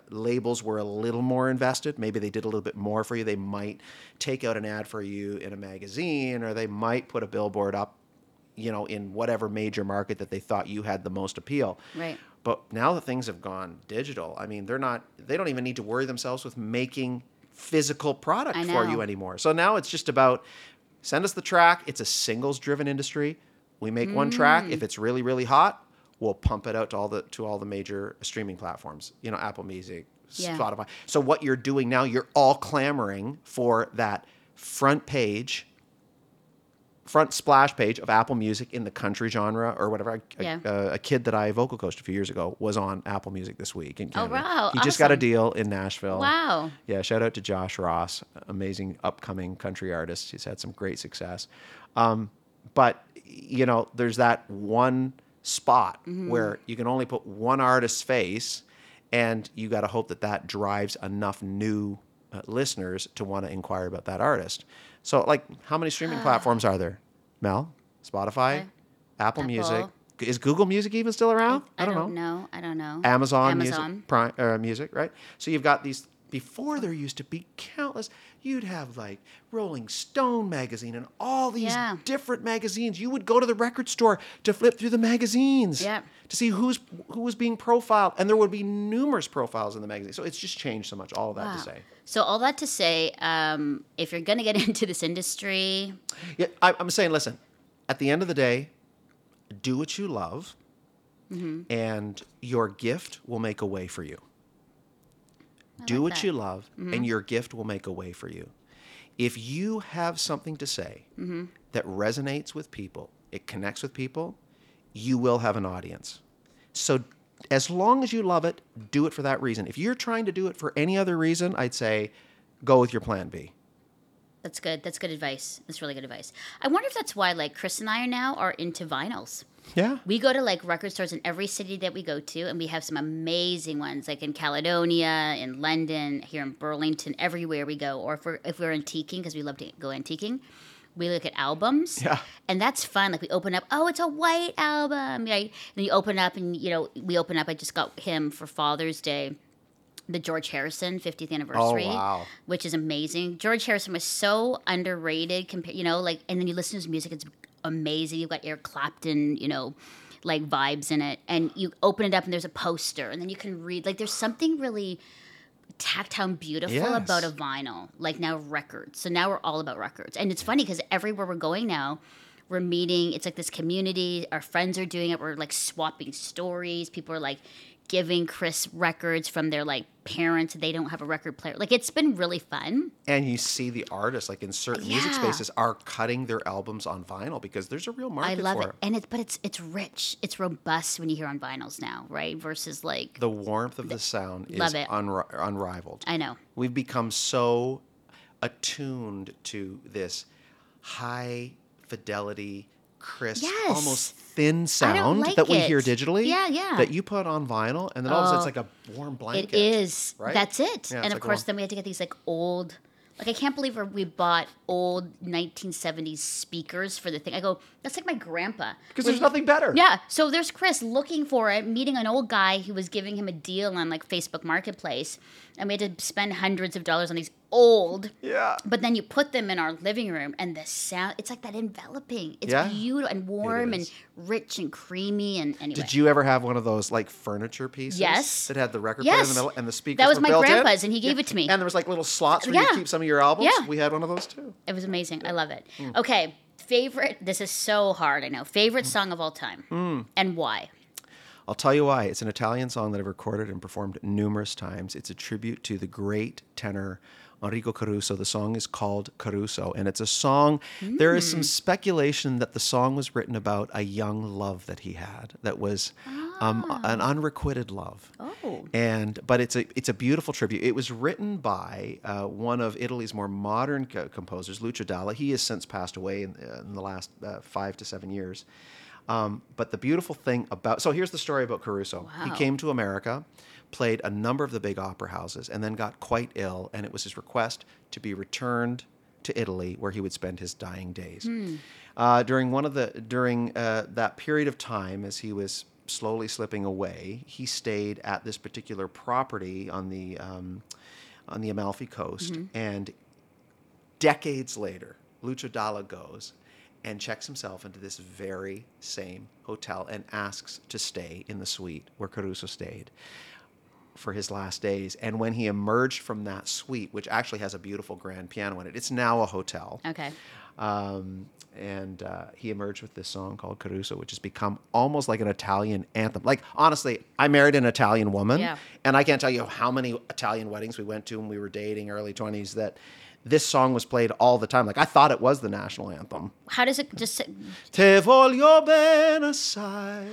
labels were a little more invested. Maybe they did a little bit more for you. They might take out an ad for you in a magazine, or they might put a billboard up, you know, in whatever major market that they thought you had the most appeal. Right. But now that things have gone digital, I mean, they don't even need to worry themselves with making physical product for you anymore. So now it's just about, send us the track. It's a singles driven industry. We make one track. If it's really, really hot, we'll pump it out to all the major streaming platforms, you know, Apple Music, Spotify. So what you're doing now, you're all clamoring for that front splash page of Apple Music in the country genre or whatever. A kid that I vocal coached a few years ago was on Apple Music this week in Canada. Oh, wow. He just got a deal in Nashville. Wow. Yeah, shout out to Josh Ross, amazing upcoming country artist. He's had some great success. But, you know, there's that one spot where you can only put one artist's face, and you got to hope that drives enough new listeners to want to inquire about that artist. So, like, how many streaming platforms are there? Mel? Spotify? Apple Music? Is Google Music even still around? I don't know. I don't know. Amazon. Music, Prime Music, right? So you've got these. Before there used to be countless. You'd have, like, Rolling Stone magazine and all these different magazines. You would go to the record store to flip through the magazines to see who was being profiled. And there would be numerous profiles in the magazine. So it's just changed so much, all of that to say. So all that to say, if you're going to get into this industry... Yeah, I'm saying, listen, at the end of the day, do what you love, and your gift will make a way for you. Do what you love, and your gift will make a way for you. If you have something to say mm-hmm. that resonates with people, it connects with people, you will have an audience. So as long as you love it, do it for that reason. If you're trying to do it for any other reason, I'd say go with your plan B. That's good. That's good advice. That's really good advice. I wonder if that's why, like, Chris and I now are into vinyls. Yeah. We go to, like, record stores in every city that we go to, and we have some amazing ones, like in Caledonia, in London, here in Burlington, everywhere we go. Or if we're antiquing, because we love to go antiquing, we look at albums. Yeah. And that's fun. Like, we open up, oh, it's a white album. Right? And you open up, and, you know, we open up. I just got him for Father's Day, the George Harrison 50th anniversary, oh, wow. which is amazing. George Harrison was so underrated, you know, like, and then you listen to his music, it's amazing. You've got Eric Clapton, you know, like, vibes in it, and you open it up and there's a poster, and then you can read, like, there's something really tactile and beautiful yes. about a vinyl, like, now records. So now we're all about records. And it's funny because everywhere we're going now, we're meeting, it's like this community, our friends are doing it, we're, like, swapping stories, people are, like, giving Chris records from their, like, parents. They don't have a record player. Like, it's been really fun. And you see the artists, like, in certain yeah. music spaces are cutting their albums on vinyl because there's a real market for it. I love it. And it's rich. It's robust when you hear on vinyls now, right? Versus, like, the warmth of the sound is unrivaled. I know. We've become so attuned to this high fidelity, crisp, yes. almost thin sound like that we hear digitally. Yeah, yeah. That you put on vinyl, and then all of a sudden it's like a warm blanket. It is. Right? That's it. Yeah, and of course, then we had to get these, like, old. Like, I can't believe we bought old 1970s speakers for the thing. I go, that's like my grandpa. Because there's nothing better. Yeah. So there's Chris looking for it, meeting an old guy who was giving him a deal on, like, Facebook Marketplace. And we had to spend hundreds of dollars on these old. Yeah. But then you put them in our living room, and the sound, it's like that enveloping. It's yeah. beautiful and warm and rich and creamy. And anyway. Did you ever have one of those, like, furniture pieces? Yes. That had the record player in the middle and the speakers. That was my grandpa's, and he gave it to me. And there was, like, little slots where you keep some of your albums. Yeah. We had one of those too. It was amazing. I love it. Mm. Okay. Favorite, this is so hard, I know. Favorite song of all time. Mm. And why? I'll tell you why. It's an Italian song that I've recorded and performed numerous times. It's a tribute to the great tenor Enrico Caruso. The song is called Caruso, and it's a song. There is some speculation that the song was written about a young love that he had that was an unrequited love. Oh, but it's a beautiful tribute. It was written by one of Italy's more modern composers, Lucio Dalla. He has since passed away in the last 5 to 7 years. But the beautiful thing about... So here's the story about Caruso. Wow. He came to America, played a number of the big opera houses, and then got quite ill, and it was his request to be returned to Italy, where he would spend his dying days. Hmm. During that period of time, as he was slowly slipping away, he stayed at this particular property on the Amalfi Coast, mm-hmm. and decades later, Lucio Dalla goes and checks himself into this very same hotel and asks to stay in the suite where Caruso stayed for his last days. And when he emerged from that suite, which actually has a beautiful grand piano in it, it's now a hotel. Okay. And he emerged with this song called Caruso, which has become almost like an Italian anthem. Like, honestly, I married an Italian woman, and I can't tell you how many Italian weddings we went to when we were dating, early 20s, that this song was played all the time. Like, I thought it was the national anthem. How does it just... Te voglio bene assai,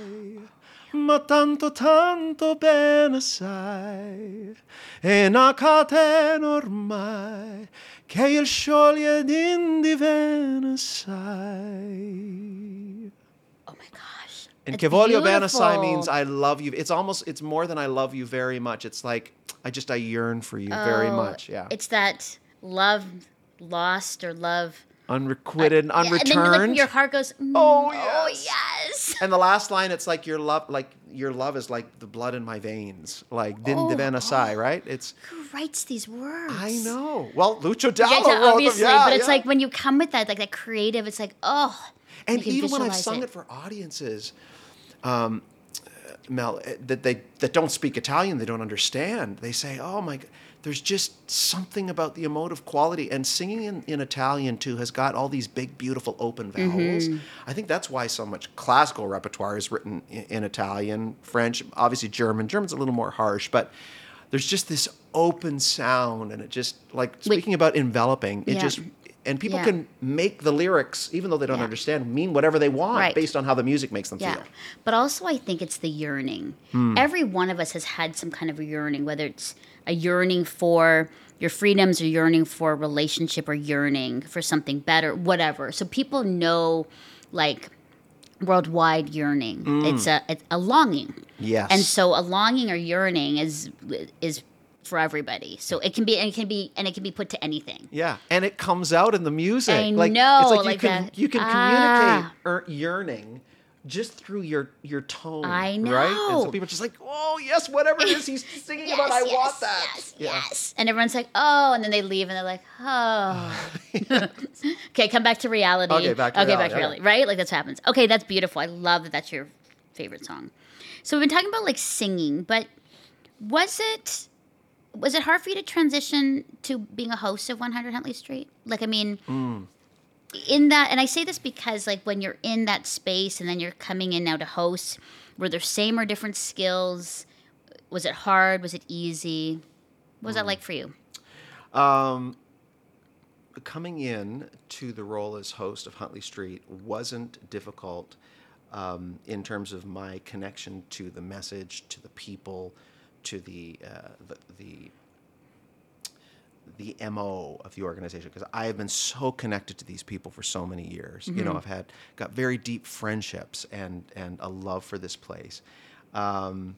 ma tanto tanto bene assai, e na catena ormai, che il scioglie d'indivene assai. Oh, my gosh. And che voglio bene assai means I love you. It's almost, it's more than I love you very much. It's like, I yearn for you very much. Yeah. It's that... Love lost or love unrequited, unreturned. And then your heart goes, oh yes. And the last line, it's like your love is like the blood in my veins, like din divina sai, right? It's who writes these words? I know. Well, Lucio Dalla obviously, wrote them. Yeah, but it's like when you come with that, like that creative, it's like And even when I've sung it for audiences, Mel, that don't speak Italian, they don't understand. They say, oh my God. There's just something about the emotive quality. And singing in Italian, too, has got all these big, beautiful open vowels. Mm-hmm. I think that's why so much classical repertoire is written in Italian, French, obviously German. German's a little more harsh, but there's just this open sound. And it just, like, speaking about enveloping, it just And people can make the lyrics, even though they don't understand, mean whatever they want based on how the music makes them feel. But also I think it's the yearning. Every one of us has had some kind of a yearning, whether it's a yearning for your freedoms or yearning for a relationship or yearning for something better, whatever. So people know, like, worldwide yearning. It's a longing. Yes. And so a longing or yearning is for everybody. So it can be put to anything. Yeah. And it comes out in the music. You can communicate yearning just through your tone. I know. Right? And so people are just like, oh yes, whatever it is he's singing about, I want that. Yes. And everyone's like, oh, and then they leave and they're like, oh. Okay, come back to reality. Okay, back to reality. Right? Like that's what happens. Okay, that's beautiful. I love that that's your favorite song. So we've been talking about like singing, but was it hard for you to transition to being a host of 100 Huntley Street? Like, I mean, in that, and I say this because like when you're in that space and then you're coming in now to host, were there same or different skills? Was it hard? Was it easy? What was that like for you? Coming in to the role as host of Huntley Street wasn't difficult in terms of my connection to the message, to the people, to the MO of the organization, because I have been so connected to these people for so many years. Mm-hmm. You know, I've got very deep friendships and a love for this place, and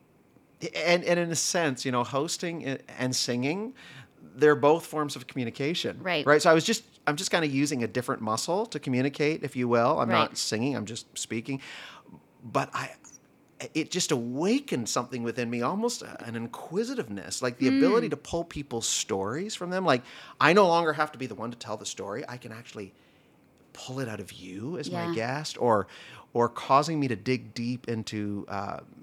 in a sense, you know, hosting and singing, they're both forms of communication, right? So I'm just kind of using a different muscle to communicate, if you will. I'm not singing; I'm just speaking, but It just awakened something within me, almost an inquisitiveness, like the ability to pull people's stories from them. Like, I no longer have to be the one to tell the story. I can actually pull it out of you as my guest, or causing me to dig deep into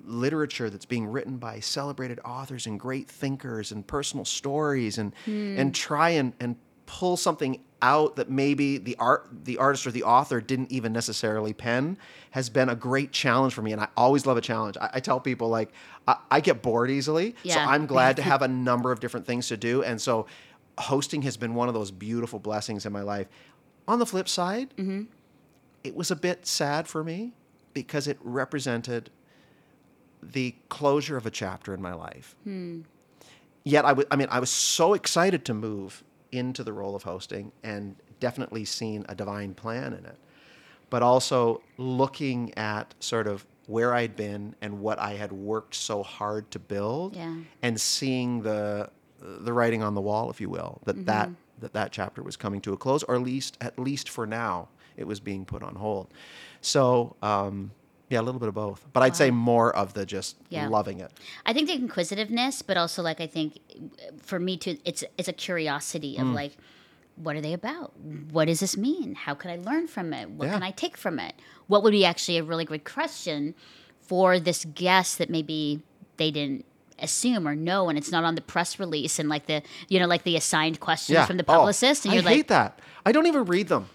literature that's being written by celebrated authors and great thinkers and personal stories, and try and pull something out that maybe the artist or the author didn't even necessarily pen, has been a great challenge for me. And I always love a challenge. I tell people, like, I get bored easily. Yeah. So I'm glad to have a number of different things to do. And so hosting has been one of those beautiful blessings in my life. On the flip side, it was a bit sad for me because it represented the closure of a chapter in my life. Yet I was so excited to move into the role of hosting, and definitely seen a divine plan in it, but also looking at sort of where I'd been and what I had worked so hard to build, and seeing the writing on the wall, if you will, that chapter was coming to a close, or at least for now it was being put on hold. So a little bit of both, but I'd say more of the just loving it. I think the inquisitiveness, but also, like, I think for me too, it's a curiosity of like, what are they about? What does this mean? How could I learn from it? What can I take from it? What would be actually a really great question for this guest that maybe they didn't assume or know, and it's not on the press release, and like the assigned questions from the publicist. And you're I hate that. I don't even read them.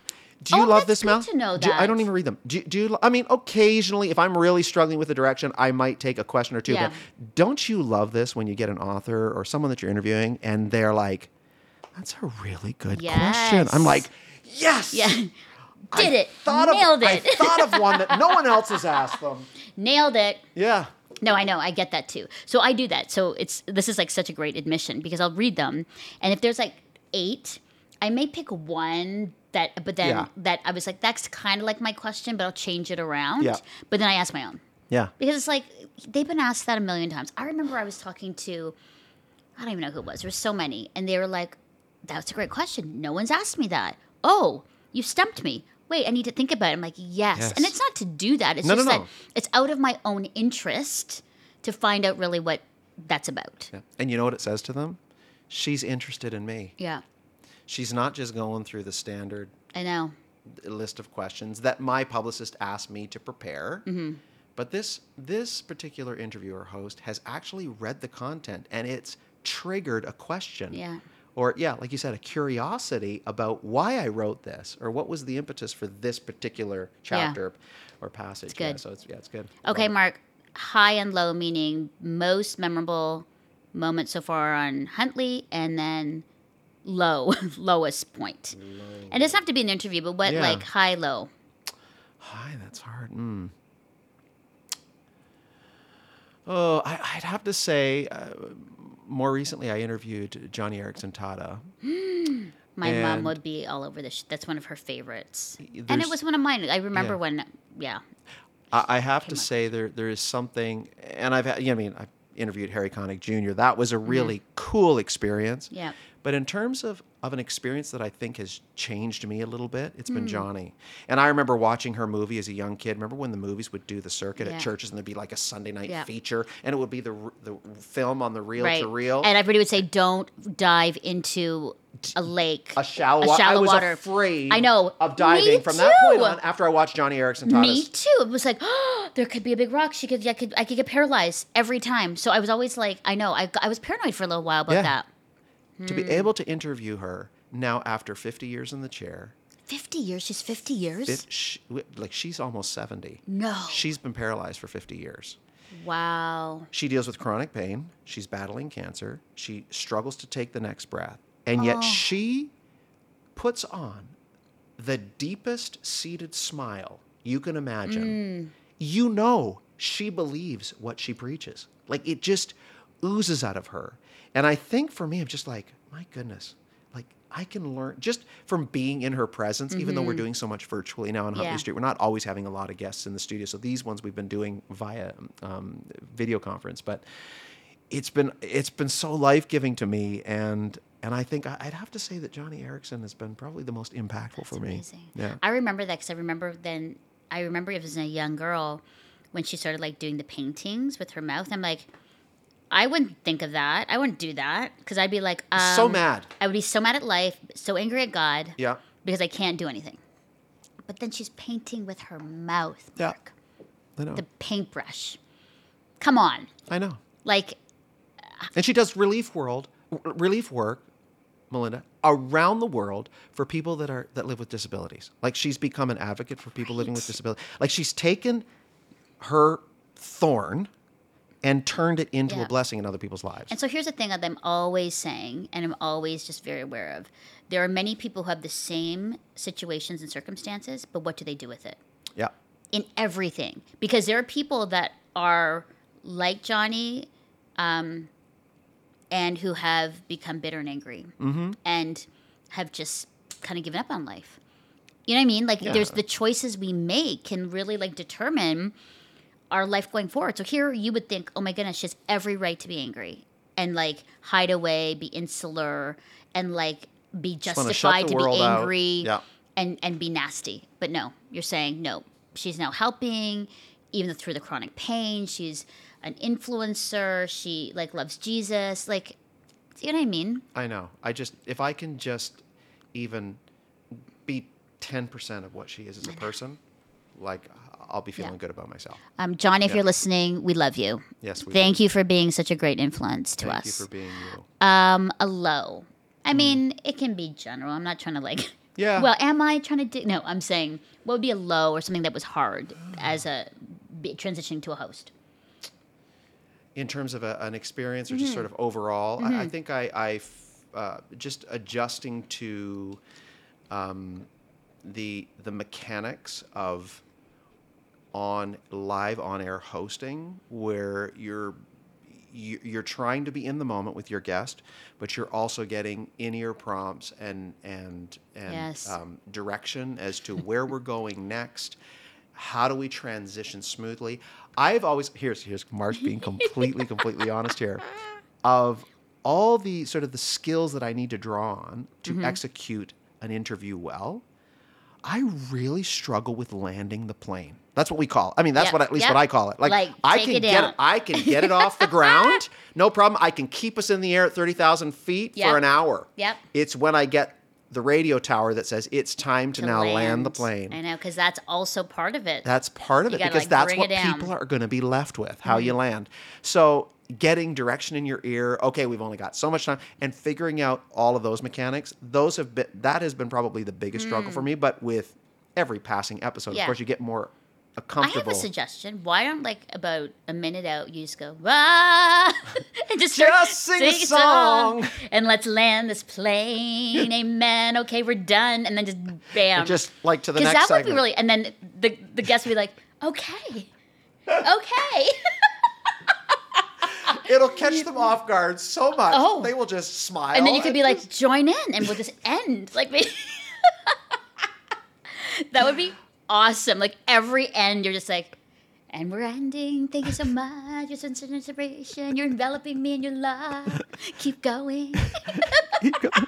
Do you love this, Mel? That's good to know that. I don't even read them. Do you? I mean, occasionally, if I'm really struggling with the direction, I might take a question or two. Yeah. But don't you love this when you get an author or someone that you're interviewing and they're like, that's a really good question. I'm like, yes! Yeah. Nailed it. I thought of one that no one else has asked them. Nailed it. Yeah. No, I know. I get that too. So I do that. So this is like such a great admission, because I'll read them. And if there's like 8, I may pick one that I was like, that's kind of like my question, but I'll change it around. Yeah. But then I ask my own. Yeah. Because it's like, they've been asked that a million times. I remember I was talking to, I don't even know who it was. There were so many. And they were like, that's a great question. No one's asked me that. Oh, you stumped me. Wait, I need to think about it. I'm like, yes. And it's not to do that. It's that it's out of my own interest to find out really what that's about. Yeah. And you know what it says to them? She's interested in me. Yeah. She's not just going through the standard list of questions that my publicist asked me to prepare. Mm-hmm. But this particular interviewer host has actually read the content, and it's triggered a question. Yeah. Or, like you said, a curiosity about why I wrote this, or what was the impetus for this particular chapter or passage. It's good. Yeah, so it's good. Okay, right. Mark, high and low, meaning most memorable moment so far on Huntley, and then lowest point. Low. And it doesn't have to be an interview, but what, like, high, low? High, that's hard. Oh, I'd have to say, more recently I interviewed Joni Eareckson Tada. My mom would be all over this. That's one of her favorites. And it was one of mine. I remember when, I have to say there is something, and I've interviewed Harry Connick Jr. That was a really cool experience. Yeah. But in terms of an experience that I think has changed me a little bit, it's been Joni. And I remember watching her movie as a young kid. Remember when the movies would do the circuit at churches, and there'd be like a Sunday night feature, and it would be the film on the reel-to-reel. Right. And everybody would say, don't dive into a lake. A shallow water. I was afraid of diving. From that point on, after I watched Joni Eareckson Tada. Me too. It was like, there could be a big rock. I could get paralyzed every time. So I was always like, I was paranoid for a little while about that. To be able to interview her now after 50 years in the chair. 50 years? She's 50 years? She's almost 70. No. She's been paralyzed for 50 years. Wow. She deals with chronic pain. She's battling cancer. She struggles to take the next breath. And yet she puts on the deepest seated smile you can imagine. You know she believes what she preaches. Like, it just oozes out of her. And I think for me, I'm just like, my goodness, like, I can learn just from being in her presence, even though we're doing so much virtually now on Huntley Street. We're not always having a lot of guests in the studio. So these ones we've been doing via video conference, but it's been so life-giving to me. And I think I'd have to say that Joni Eareckson has been probably the most impactful for me. Amazing. Yeah. I remember that because I remember it was a young girl when she started like doing the paintings with her mouth. I'm like, I wouldn't think of that. I wouldn't do that because I'd be like, so mad. I would be so mad at life, so angry at God. Yeah. Because I can't do anything. But then she's painting with her mouth, Mark. Yeah, I know. The paintbrush. Come on. I know. Like, and she does relief work, Melinda, around the world for people that live with disabilities. Like, she's become an advocate for people living with disabilities. Like, she's taken her thorn and turned it into a blessing in other people's lives. And so here's the thing that I'm always saying, and I'm always just very aware of. There are many people who have the same situations and circumstances, but what do they do with it? Yeah. In everything. Because there are people that are like Joni, and who have become bitter and angry. And have just kind of given up on life. You know what I mean? Like, there's the choices we make can really, like, determine our life going forward. So here you would think, oh my goodness, she has every right to be angry and like hide away, be insular, and like be justified to be angry and be nasty. But no, you're saying no. She's now helping, even through the chronic pain. She's an influencer. She like loves Jesus. Like, you know what I mean? I know. If I can just even be 10% of what she is as a person, like, I'll be feeling good about myself. John, if you're listening, we love you. Yes, we do. Thank you for being such a great influence to us. Thank you for being you. A low. I mean, it can be general. I'm not trying to like... Yeah. Well, am I trying to do... No, I'm saying what would be a low or something that was hard as a transitioning to a host? In terms of an experience or just sort of overall? I think I just adjusting to the mechanics of... on live on-air hosting, where you're trying to be in the moment with your guest, but you're also getting in-ear prompts and direction as to where we're going next. How do we transition smoothly? I've always here's Mark being completely honest here. Of all the sort of the skills that I need to draw on to execute an interview well, I really struggle with landing the plane. That's what we call. I mean, that's what at least what I call it. Like I can get it off the ground, no problem. I can keep us in the air at 30,000 feet for an hour. Yep. It's when I get the radio tower that says it's time to now land the plane. I know, because that's also part of it. That's part of it, because like, that's what people are going to be left with, how you land. So getting direction in your ear. Okay, we've only got so much time, and figuring out all of those mechanics. Those have been probably the biggest struggle for me. But with every passing episode, of course, you get more a comfortable... I have a suggestion. Why don't, like, about a minute out, you just go, rah! And just sing a song. And let's land this plane. Amen. Okay, we're done. And then just bam. Or just, like, to the next segment. Because that would be really... And then the guest would be like, okay. Okay. It'll catch them off guard so much. Oh. They will just smile. And then you could be like, just... join in. And we'll just end. Like, maybe... That would be... awesome. Like every end, you're just like, and we're ending. Thank you so much. You're such an inspiration. You're enveloping me in your love. Keep going. Keep going.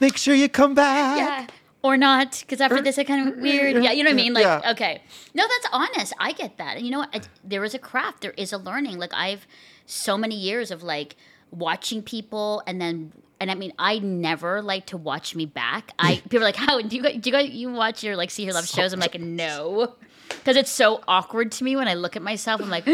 Make sure you come back. Yeah. Or not, because after this, it's kind of weird. Yeah, you know what I mean? Like, yeah. Okay. No, that's honest. I get that. And you know what? There is a craft. There is a learning. Like, I've so many years of like watching people and then. And I mean, I never like to watch me back. People are like, how do you watch your like See Hear Love shows? I'm like, no, because it's so awkward to me when I look at myself. I'm like,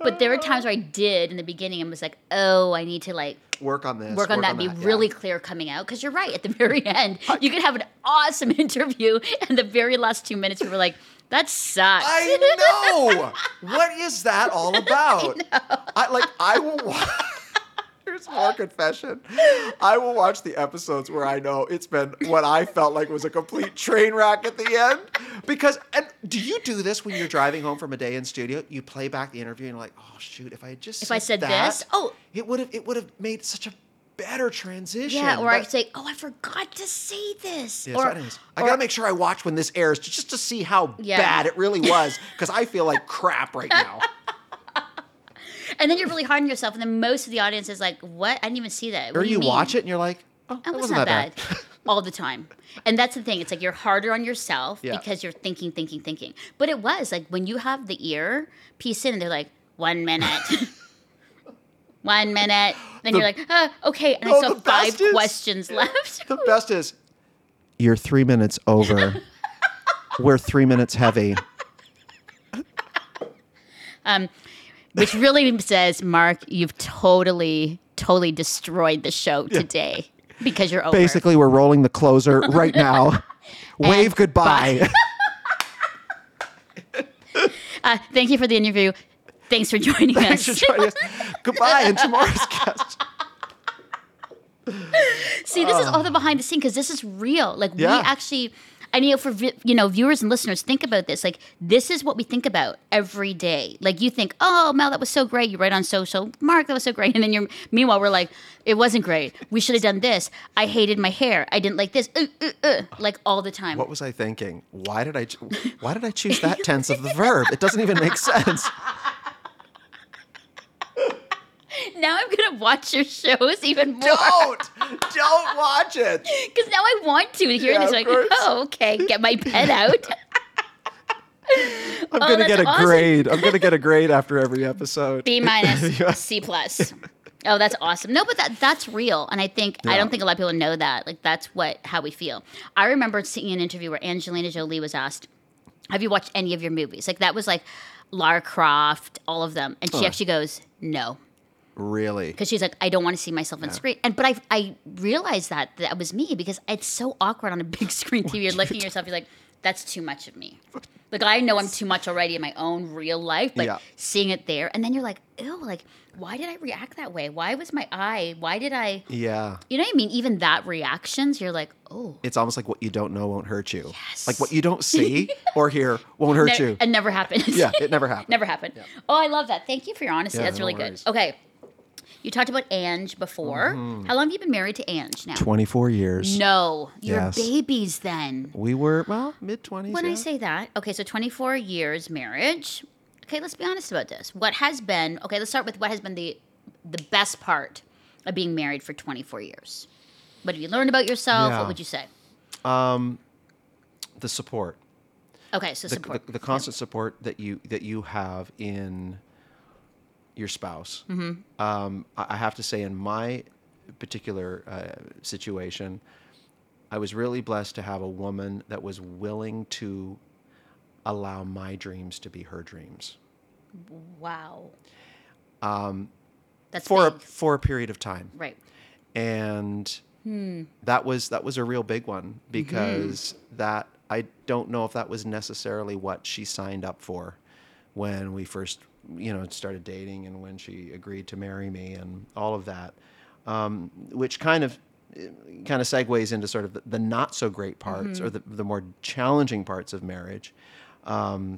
but there were times where I did in the beginning and was like, oh, I need to like work on that, and be really clear coming out. Because you're right, at the very end, you could have an awesome interview, and the very last 2 minutes we were like, that sucks. I know. What is that all about? I will watch. Here's more confession. I will watch the episodes where I know it's been what I felt like was a complete train wreck at the end. Because, and do you do this when you're driving home from a day in studio? You play back the interview and you're like, oh shoot, if I said this, it would have made such a better transition. Yeah, or I say, oh, I forgot to say this. Yeah, I gotta make sure I watch when this airs just to see how bad it really was, because I feel like crap right now. And then you're really hard on yourself, and then most of the audience is like, what? I didn't even see that. Or you watch it, and you're like, oh, that wasn't that bad. All the time. And that's the thing. It's like you're harder on yourself because you're thinking. But it was, like, when you have the ear piece in, and they're like, 1 minute. 1 minute. Then you're like, okay. And I still have five questions left. The best is, you're 3 minutes over. We're 3 minutes heavy. Which really says, Mark, you've totally destroyed the show today because you're over. Basically, we're rolling the closer right now. Wave goodbye. Thank you for the interview. Thanks for joining us. Goodbye, and tomorrow's guest. See, this is all the behind the scenes because this is real. Like, we actually... And you know, for viewers and listeners, think about this. Like, this is what we think about every day. Like, you think, oh, Mel, that was so great. You write on social, Mark, that was so great. And then meanwhile, we're like, it wasn't great. We should have done this. I hated my hair. I didn't like this. Like, all the time. What was I thinking? Why did I choose that tense of the verb? It doesn't even make sense. Now I'm going to watch your shows even more. Don't watch it. Because now I want to hear this. Like, oh, okay, get my pen out. I'm going to get a grade. I'm going to get a grade after every episode. B-, C+. Oh, that's awesome. No, but that's real. And I think, I don't think a lot of people know that. Like, that's how we feel. I remember seeing an interview where Angelina Jolie was asked, have you watched any of your movies? Like, that was like Lara Croft, all of them. And she actually goes, no. Really? Because she's like, I don't want to see myself on screen. And but I realized that was me, because it's so awkward on a big screen TV. You're looking at yourself, you're like, that's too much of me. Like, I know I'm too much already in my own real life, but seeing it there, and then you're like, ew, like, why did I react that way? Why was my eye? Why did I? Yeah. You know what I mean? Even that reactions, you're like, oh. It's almost like what you don't know won't hurt you. Yes. Like, what you don't see or hear won't hurt you. It never happened. Yeah, it never happened. Never happened. Yeah. Oh, I love that. Thank you for your honesty. Yeah, that's really good. Okay. You talked about Ange before. Mm-hmm. How long have you been married to Ange now? 24 years. No. You're babies then. We were, mid-20s. When I say that. Okay, so 24 years marriage. Okay, let's be honest about this. Let's start with what has been the best part of being married for 24 years. What have you learned about yourself? Yeah. What would you say? The support. Okay, so support. The constant support that you have in... your spouse. Mm-hmm. I have to say, in my particular situation, I was really blessed to have a woman that was willing to allow my dreams to be her dreams. Wow. That's for a period of time, right? And that was a real big one, because that I don't know if that was necessarily what she signed up for when we first, you know, started dating and when she agreed to marry me and all of that, which kind of segues into sort of the not so great parts or the more challenging parts of marriage. I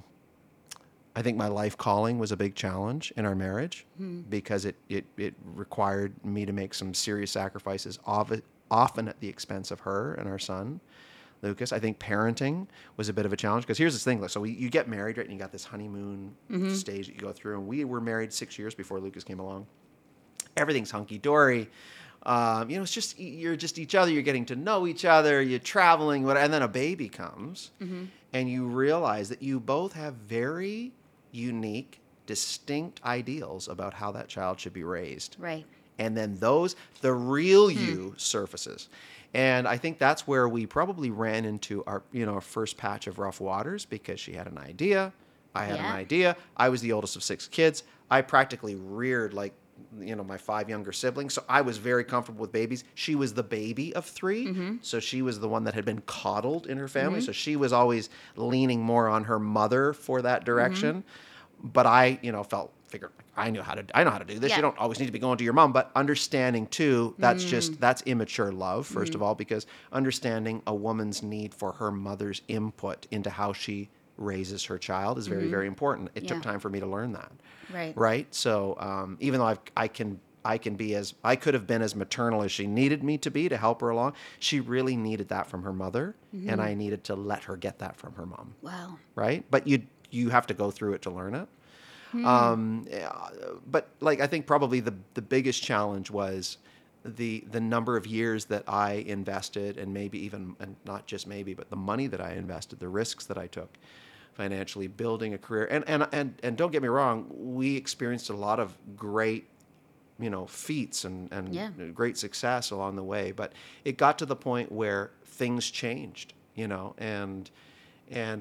think my life calling was a big challenge in our marriage because it required me to make some serious sacrifices, often at the expense of her and our son, Lucas. I think parenting was a bit of a challenge because here's this thing. So you get married, right? And you got this honeymoon stage that you go through. And we were married 6 years before Lucas came along. Everything's hunky-dory. You know, it's just, you're just each other. You're getting to know each other. You're traveling. And then a baby comes and you realize that you both have very unique, distinct ideals about how that child should be raised. Right. And then the real you surfaces. And I think that's where we probably ran into our, you know, our first patch of rough waters because she had an idea. I had an idea. I was the oldest of 6 kids. I practically reared my 5 younger siblings. So I was very comfortable with babies. She was the baby of 3. So she was the one that had been coddled in her family. So she was always leaning more on her mother for that direction. But I, figured I know how to do this. You don't always need to be going to your mom, but understanding too, that's immature love, first of all, because understanding a woman's need for her mother's input into how she raises her child is very, very important. It took time for me to learn that. Right. Right. So, even though I could have been as maternal as she needed me to be to help her along, she really needed that from her mother. And I needed to let her get that from her mom. Wow. Right. But you have to go through it to learn it. I think probably the biggest challenge was the number of years that I invested and the money that I invested, the risks that I took financially building a career. And don't get me wrong, we experienced a lot of great, feats and great success along the way, but it got to the point where things changed, and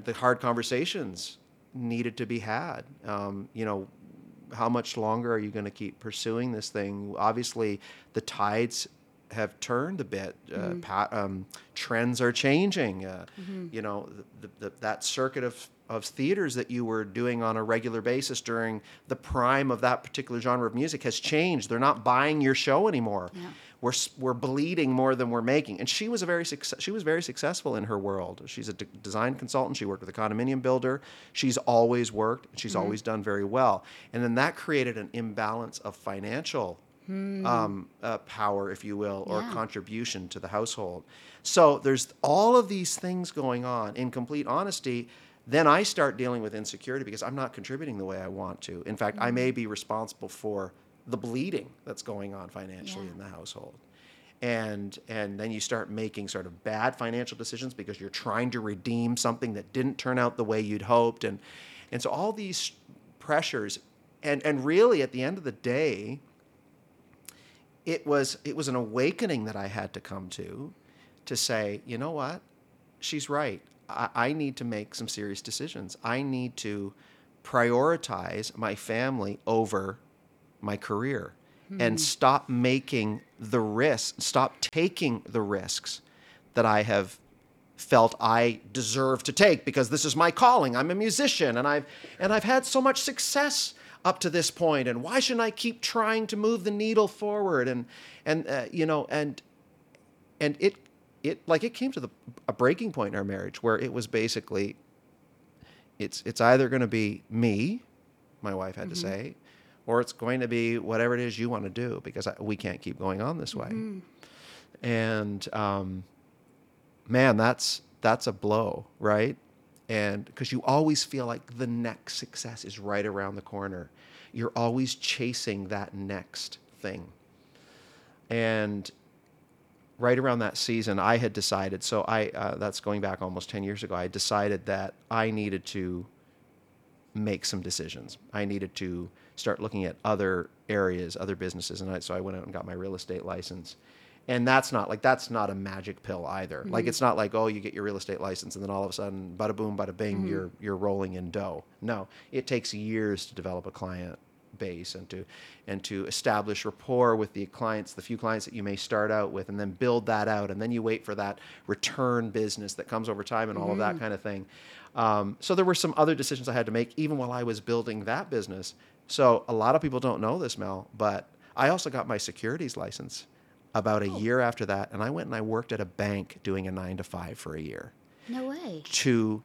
the hard conversations needed to be had. How much longer are you going to keep pursuing this thing? Obviously, the tides have turned a bit. Trends are changing. That circuit of theaters that you were doing on a regular basis during the prime of that particular genre of music has changed. They're not buying your show anymore. Yeah. We're bleeding more than we're making. And she was very successful in her world. She's a design consultant. She worked with a condominium builder. She's always worked. She's always done very well. And then that created an imbalance of financial power, if you will, or contribution to the household. So there's all of these things going on. In complete honesty, then I start dealing with insecurity because I'm not contributing the way I want to. In fact, I may be responsible for the bleeding that's going on financially in the household. And then you start making sort of bad financial decisions because you're trying to redeem something that didn't turn out the way you'd hoped. And so all these pressures, and really at the end of the day, it was an awakening that I had to come to say, you know what? She's right. I need to make some serious decisions. I need to prioritize my family over my career and stop taking the risks that I have felt I deserve to take because this is my calling. I'm a musician and I've had so much success up to this point, and why shouldn't I keep trying to move the needle forward? It came to a breaking point in our marriage where it was basically, it's either going to be me, my wife had to say, or it's going to be whatever it is you want to do because we can't keep going on this way. And man, that's a blow, right? And because you always feel like the next success is right around the corner. You're always chasing that next thing. And right around that season, I had decided, so that's going back almost 10 years ago, I decided that I needed to make some decisions. I needed to start looking at other areas, other businesses. And so I went out and got my real estate license. And that's not a magic pill either. Mm-hmm. Like, it's not like, oh, you get your real estate license and then all of a sudden, bada boom, bada bing, you're rolling in dough. No, it takes years to develop a client base and to establish rapport with the clients, the few clients that you may start out with, and then build that out. And then you wait for that return business that comes over time and all of that kind of thing. So there were some other decisions I had to make even while I was building that business. So a lot of people don't know this, Mel, but I also got my securities license about a year after that. And I went and I worked at a bank doing a 9-to-5 for a year. No way. To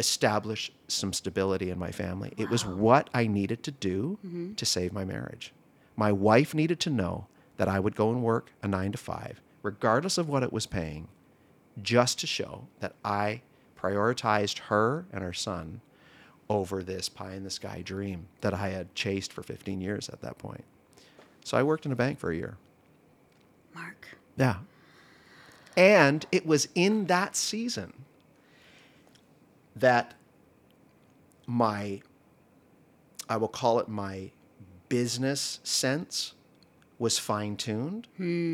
establish some stability in my family. Wow. It was what I needed to do to save my marriage. My wife needed to know that I would go and work a 9-to-5, regardless of what it was paying, just to show that I prioritized her and her son over this pie-in-the-sky dream that I had chased for 15 years at that point. So I worked in a bank for a year. Mark. Yeah. And it was in that season that my, I will call it my business sense, was fine-tuned.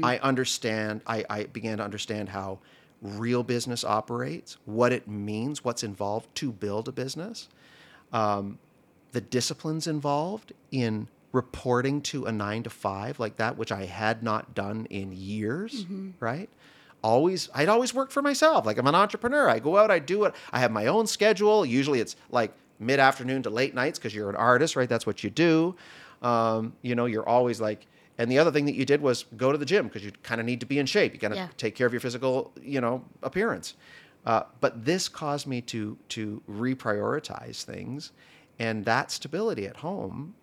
I began to understand how real business operates, what it means, what's involved to build a business, the disciplines involved in reporting to a 9-to-5 like that, which I had not done in years, right? I'd always worked for myself. Like, I'm an entrepreneur. I go out, I do it. I have my own schedule. Usually it's like mid-afternoon to late nights because you're an artist, right? That's what you do. You know, you're always like, and the other thing that you did was go to the gym because you kind of need to be in shape. You got to take care of your physical, you know, appearance. But this caused me to reprioritize things, and that stability at home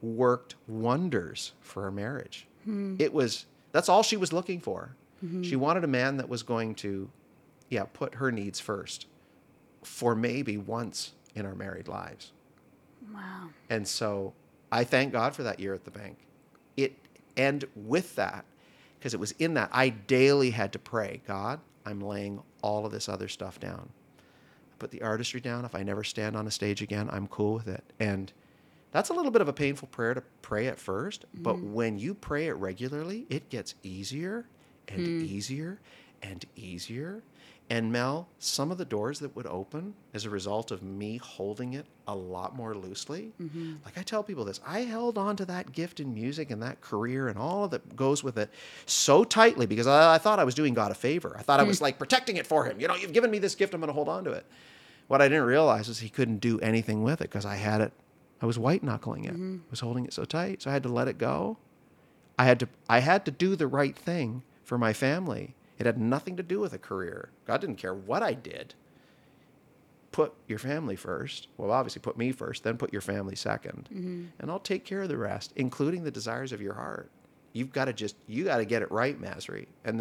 worked wonders for her marriage. That's all she was looking for. She wanted a man that was going to, put her needs first for maybe once in our married lives. Wow. And so I thank God for that year at the bank. And with that, because it was in that, I daily had to pray, God, I'm laying all of this other stuff down. I put the artistry down. If I never stand on a stage again, I'm cool with it. And that's a little bit of a painful prayer to pray at first, but when you pray it regularly, it gets easier and easier and easier. And Mel, some of the doors that would open as a result of me holding it a lot more loosely, like I tell people this, I held on to that gift in music and that career and all that goes with it so tightly because I thought I was doing God a favor. I thought I was like protecting it for him. You know, you've given me this gift, I'm going to hold on to it. What I didn't realize is he couldn't do anything with it because I had it. I was white knuckling it. I was holding it so tight. So I had to let it go. I had to do the right thing for my family. It had nothing to do with a career. God didn't care what I did. Put your family first. Well, obviously put me first, then put your family second. And I'll take care of the rest, including the desires of your heart. You've got to get it right, Masri. And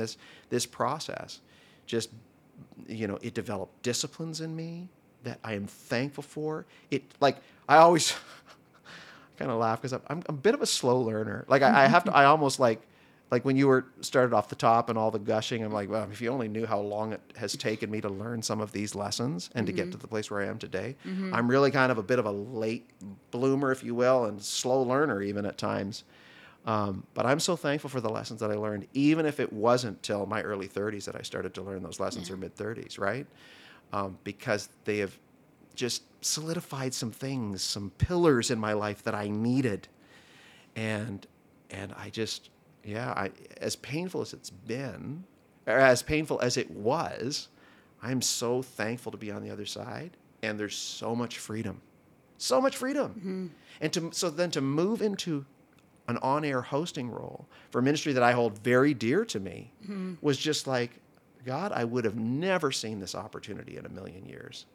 this process just, you know, it developed disciplines in me that I am thankful for. It, like, I always kind of laugh because I'm a bit of a slow learner. Like I almost like when you were started off the top and all the gushing, I'm like, well, if you only knew how long it has taken me to learn some of these lessons and to get to the place where I am today. I'm really kind of a bit of a late bloomer, if you will, and slow learner even at times. But I'm so thankful for the lessons that I learned, even if it wasn't till my early 30s that I started to learn those lessons or mid 30s, right? Because they have just solidified some things, some pillars in my life that I needed. And I just... as painful as it's been, or as painful as it was, I'm so thankful to be on the other side. And there's so much freedom. And so then to move into an on-air hosting role for a ministry that I hold very dear to me was just like, God, I would have never seen this opportunity in a million years.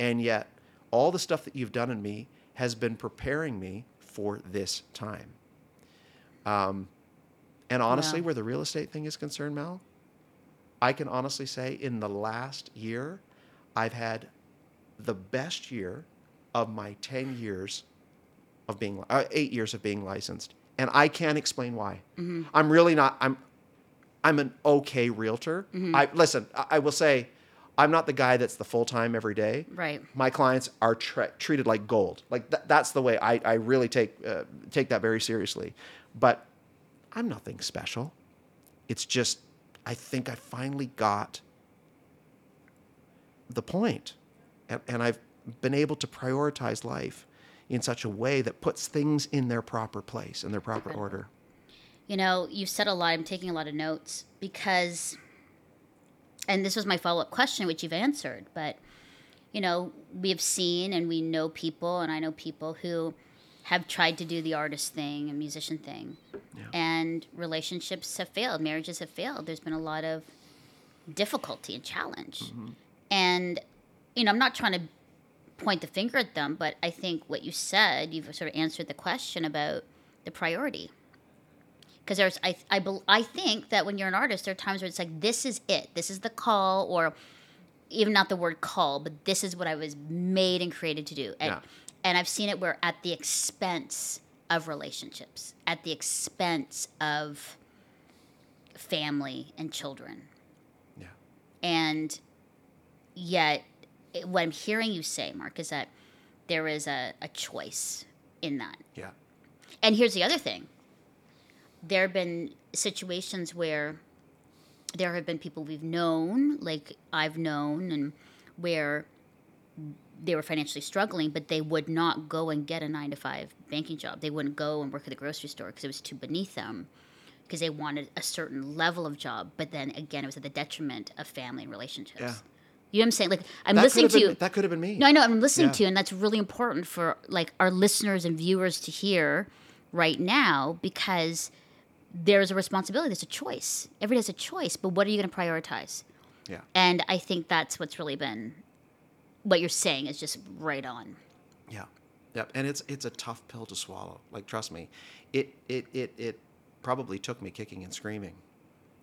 And yet all the stuff that you've done in me has been preparing me for this time. And honestly, where the real estate thing is concerned, Mel, I can honestly say in the last year, I've had the best year of my 8 years of being licensed. And I can't explain why. I'm really not, I'm an okay realtor. I will say, I'm not the guy that's the full-time every day. Right. My clients are treated like gold. Like that's the way I really take that very seriously. But I'm nothing special. It's just, I think I finally got the point. And I've been able to prioritize life in such a way that puts things in their proper place and their proper order. You know, you said a lot. I'm taking a lot of notes because, and this was my follow-up question, which you've answered, but, you know, we have seen and we know people, and I know people who have tried to do the artist thing and musician thing, and relationships have failed, marriages have failed. There's been a lot of difficulty and challenge. Mm-hmm. And, you know, I'm not trying to point the finger at them, but I think what you said, you've sort of answered the question about the priority. Because there's, I think that when you're an artist, there are times where it's like, this is it. This is the call, or even not the word call, but this is what I was made and created to do. And I've seen it where at the expense of relationships, at the expense of family and children. Yeah. And yet, what I'm hearing you say, Mark, is that there is a choice in that. Yeah. And here's the other thing. There have been situations where there have been people we've known, like I've known, and where they were financially struggling, but they would not go and get a 9-to-5 banking job. They wouldn't go and work at the grocery store because it was too beneath them, because they wanted a certain level of job. But then again, it was at the detriment of family and relationships. Yeah. You know what I'm saying? Like, I'm listening to you. That could have been me. No, I know. I'm listening to you, and that's really important for like our listeners and viewers to hear right now, because there's a responsibility. There's a choice. Everybody has a choice, but what are you going to prioritize? Yeah. And I think that's what's really been, what you're saying is just right on. Yeah. Yep. And it's a tough pill to swallow. Like, trust me, it probably took me kicking and screaming,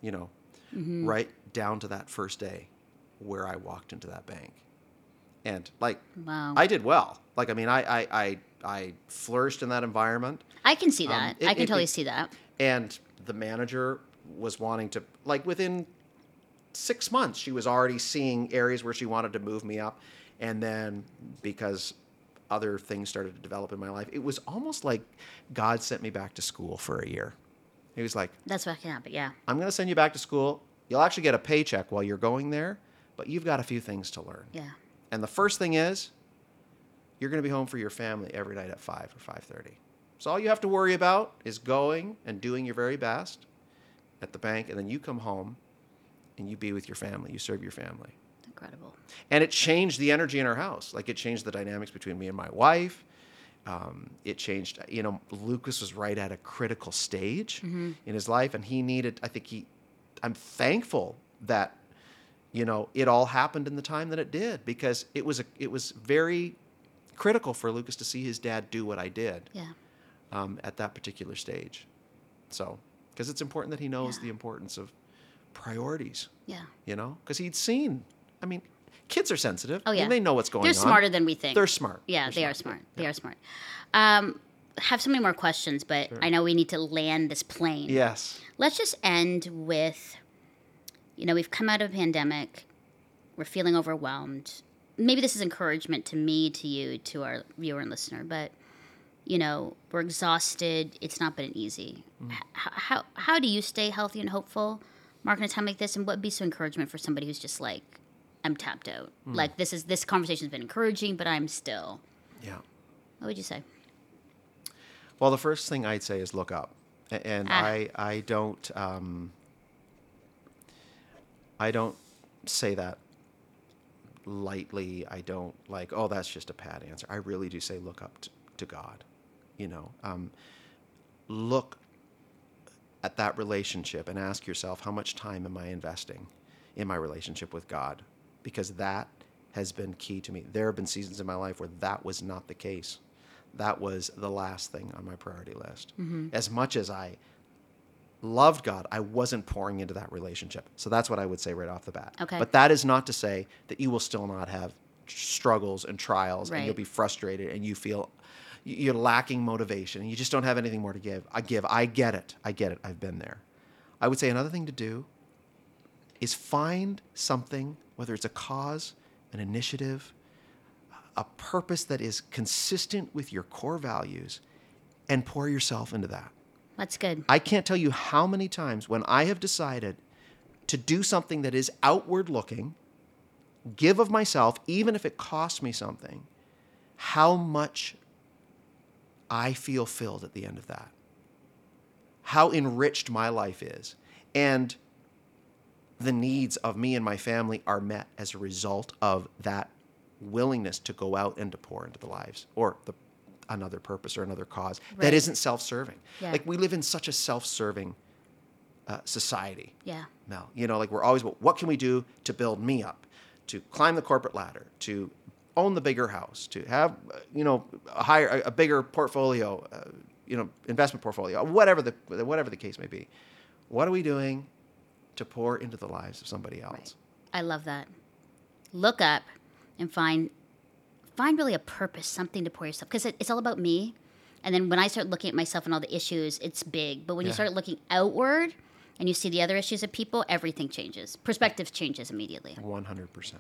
you know, right down to that first day where I walked into that bank. And like, wow. I did well. Like, I mean, I flourished in that environment. I can see that. I can totally see that. And the manager was wanting to, like, within 6 months, she was already seeing areas where she wanted to move me up. And then because other things started to develop in my life, it was almost like God sent me back to school for a year. He was like, that's what can happen. Yeah. I'm going to send you back to school. You'll actually get a paycheck while you're going there, but you've got a few things to learn. Yeah. And the first thing is, you're going to be home for your family every night at 5 or 5:30. So all you have to worry about is going and doing your very best at the bank, and then you come home and you be with your family. You serve your family. Incredible. And it changed the energy in our house. Like, it changed the dynamics between me and my wife. It changed, you know, Lucas was right at a critical stage in his life, and he needed, I'm thankful that, you know, it all happened in the time that it did, because it was very critical for Lucas to see his dad do what I did. Yeah. At that particular stage. So, because it's important that he knows the importance of priorities. Yeah. You know, because he'd seen, I mean, kids are sensitive. Oh, yeah. And they know what's going on. They're smarter than we think. They're smart. Yeah, they are smart. Have so many more questions, but sure. I know we need to land this plane. Yes. Let's just end with, you know, we've come out of a pandemic. We're feeling overwhelmed. Maybe this is encouragement to me, to you, to our viewer and listener, but you know, we're exhausted. It's not been easy. How do you stay healthy and hopeful, Mark, in a time like this? And what would be some encouragement for somebody who's just like, I'm tapped out. Like, this conversation's been encouraging, but I'm still. Yeah. What would you say? Well, the first thing I'd say is look up. And I don't say that lightly. I don't like, oh, that's just a pat answer. I really do say look up to God. You know, look at that relationship and ask yourself, how much time am I investing in my relationship with God? Because that has been key to me. There have been seasons in my life where that was not the case. That was the last thing on my priority list. As much as I loved God, I wasn't pouring into that relationship. So that's what I would say right off the bat. Okay. But that is not to say that you will still not have struggles and trials, and you'll be frustrated and you feel you're lacking motivation and you just don't have anything more to give. I get it. I've been there. I would say another thing to do is find something, whether it's a cause, an initiative, a purpose that is consistent with your core values, and pour yourself into that. That's good. I can't tell you how many times when I have decided to do something that is outward looking, give of myself, even if it costs me something, how much I feel filled at the end of that. How enriched my life is. And the needs of me and my family are met as a result of that willingness to go out and to pour into the lives or another purpose or another cause that isn't self-serving. Yeah. Like, we live in such a self-serving society. Yeah. Mel, you know, like, we're always, what can we do to build me up, to climb the corporate ladder, to own the bigger house, to have, you know, a bigger portfolio, you know, investment portfolio, whatever the case may be. What are we doing to pour into the lives of somebody else? Right. I love that. Look up and find really a purpose, something to pour yourself, because it's all about me. And then when I start looking at myself and all the issues, it's big. But when you start looking outward and you see the other issues of people, everything changes. Perspective changes immediately. 100%.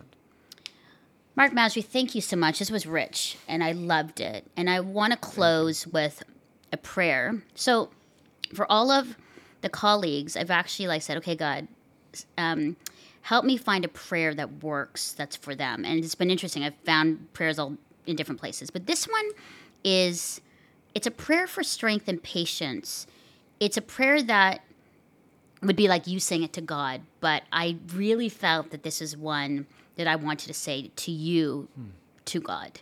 Mark Masri, thank you so much. This was rich, and I loved it. And I want to close with a prayer. So for all of the colleagues, I've actually said, okay, God, help me find a prayer that works, that's for them. And it's been interesting. I've found prayers all in different places. But this one is, it's a prayer for strength and patience. It's a prayer that would be like you saying it to God. But I really felt that this is one that I wanted to say to you, to God.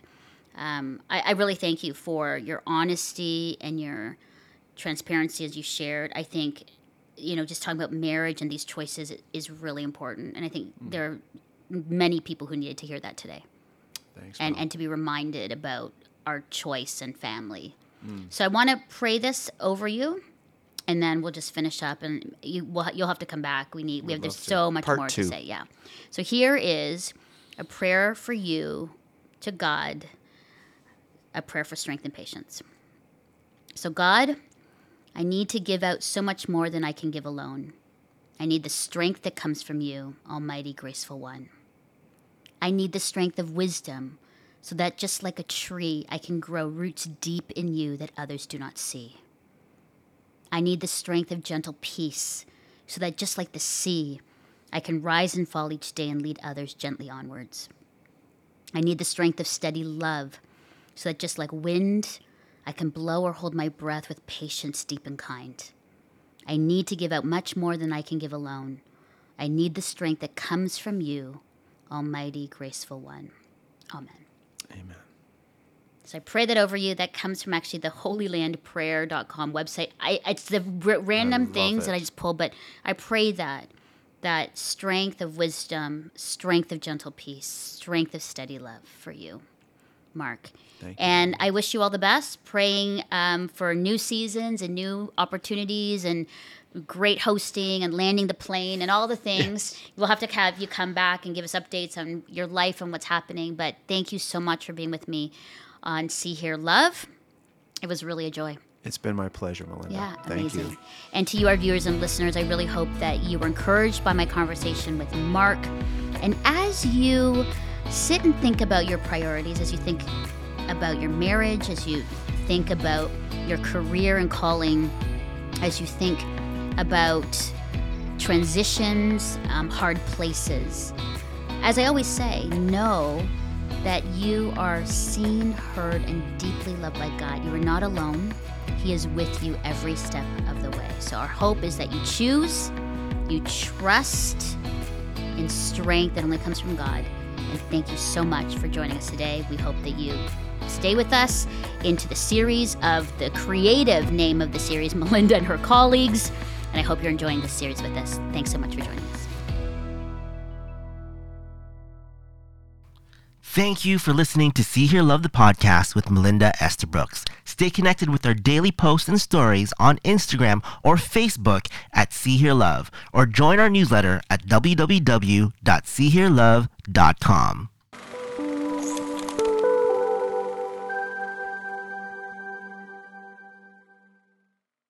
I really thank you for your honesty and your transparency as you shared. I think, you know, just talking about marriage and these choices is really important. And I think there are many people who needed to hear that today. Thanks, Mom. And to be reminded about our choice and family. So I want to pray this over you, and then we'll just finish up, and you'll have to come back. There's so much more to say. Yeah. So here is a prayer for you to God, a prayer for strength and patience. So God, I need to give out so much more than I can give alone. I need the strength that comes from you, Almighty Graceful One. I need the strength of wisdom, so that just like a tree, I can grow roots deep in you that others do not see. I need the strength of gentle peace, so that just like the sea, I can rise and fall each day and lead others gently onwards. I need the strength of steady love, so that just like wind, I can blow or hold my breath with patience deep and kind. I need to give out much more than I can give alone. I need the strength that comes from you, Almighty Graceful One. Amen. Amen. So I pray that over you. That comes from actually the holylandprayer.com website. It's the random things that I just pulled, but I pray that strength of wisdom, strength of gentle peace, strength of steady love for you, Mark. Thank you. And I wish you all the best, praying for new seasons and new opportunities and great hosting and landing the plane and all the things. Yes. We'll have to have you come back and give us updates on your life and what's happening. But thank you so much for being with me on See, Hear, Love. It was really a joy. It's been my pleasure, Melinda. Yeah, amazing. Thank you. And to you, our viewers and listeners, I really hope that you were encouraged by my conversation with Mark. And as you sit and think about your priorities, as you think about your marriage, as you think about your career and calling, as you think about transitions, hard places, as I always say, know that you are seen, heard, and deeply loved by God. You are not alone. He is with you every step of the way. So our hope is that you choose, you trust in strength that only comes from God. And thank you so much for joining us today. We hope that you stay with us into the series of the creative name of the series, Melinda and Her Colleagues. And I hope you're enjoying this series with us. Thanks so much for joining us. Thank you for listening to See, Hear, Love, the podcast with Melinda Estabrooks. Stay connected with our daily posts and stories on Instagram or Facebook at See, Hear, Love, or join our newsletter at www.seehearlove.com.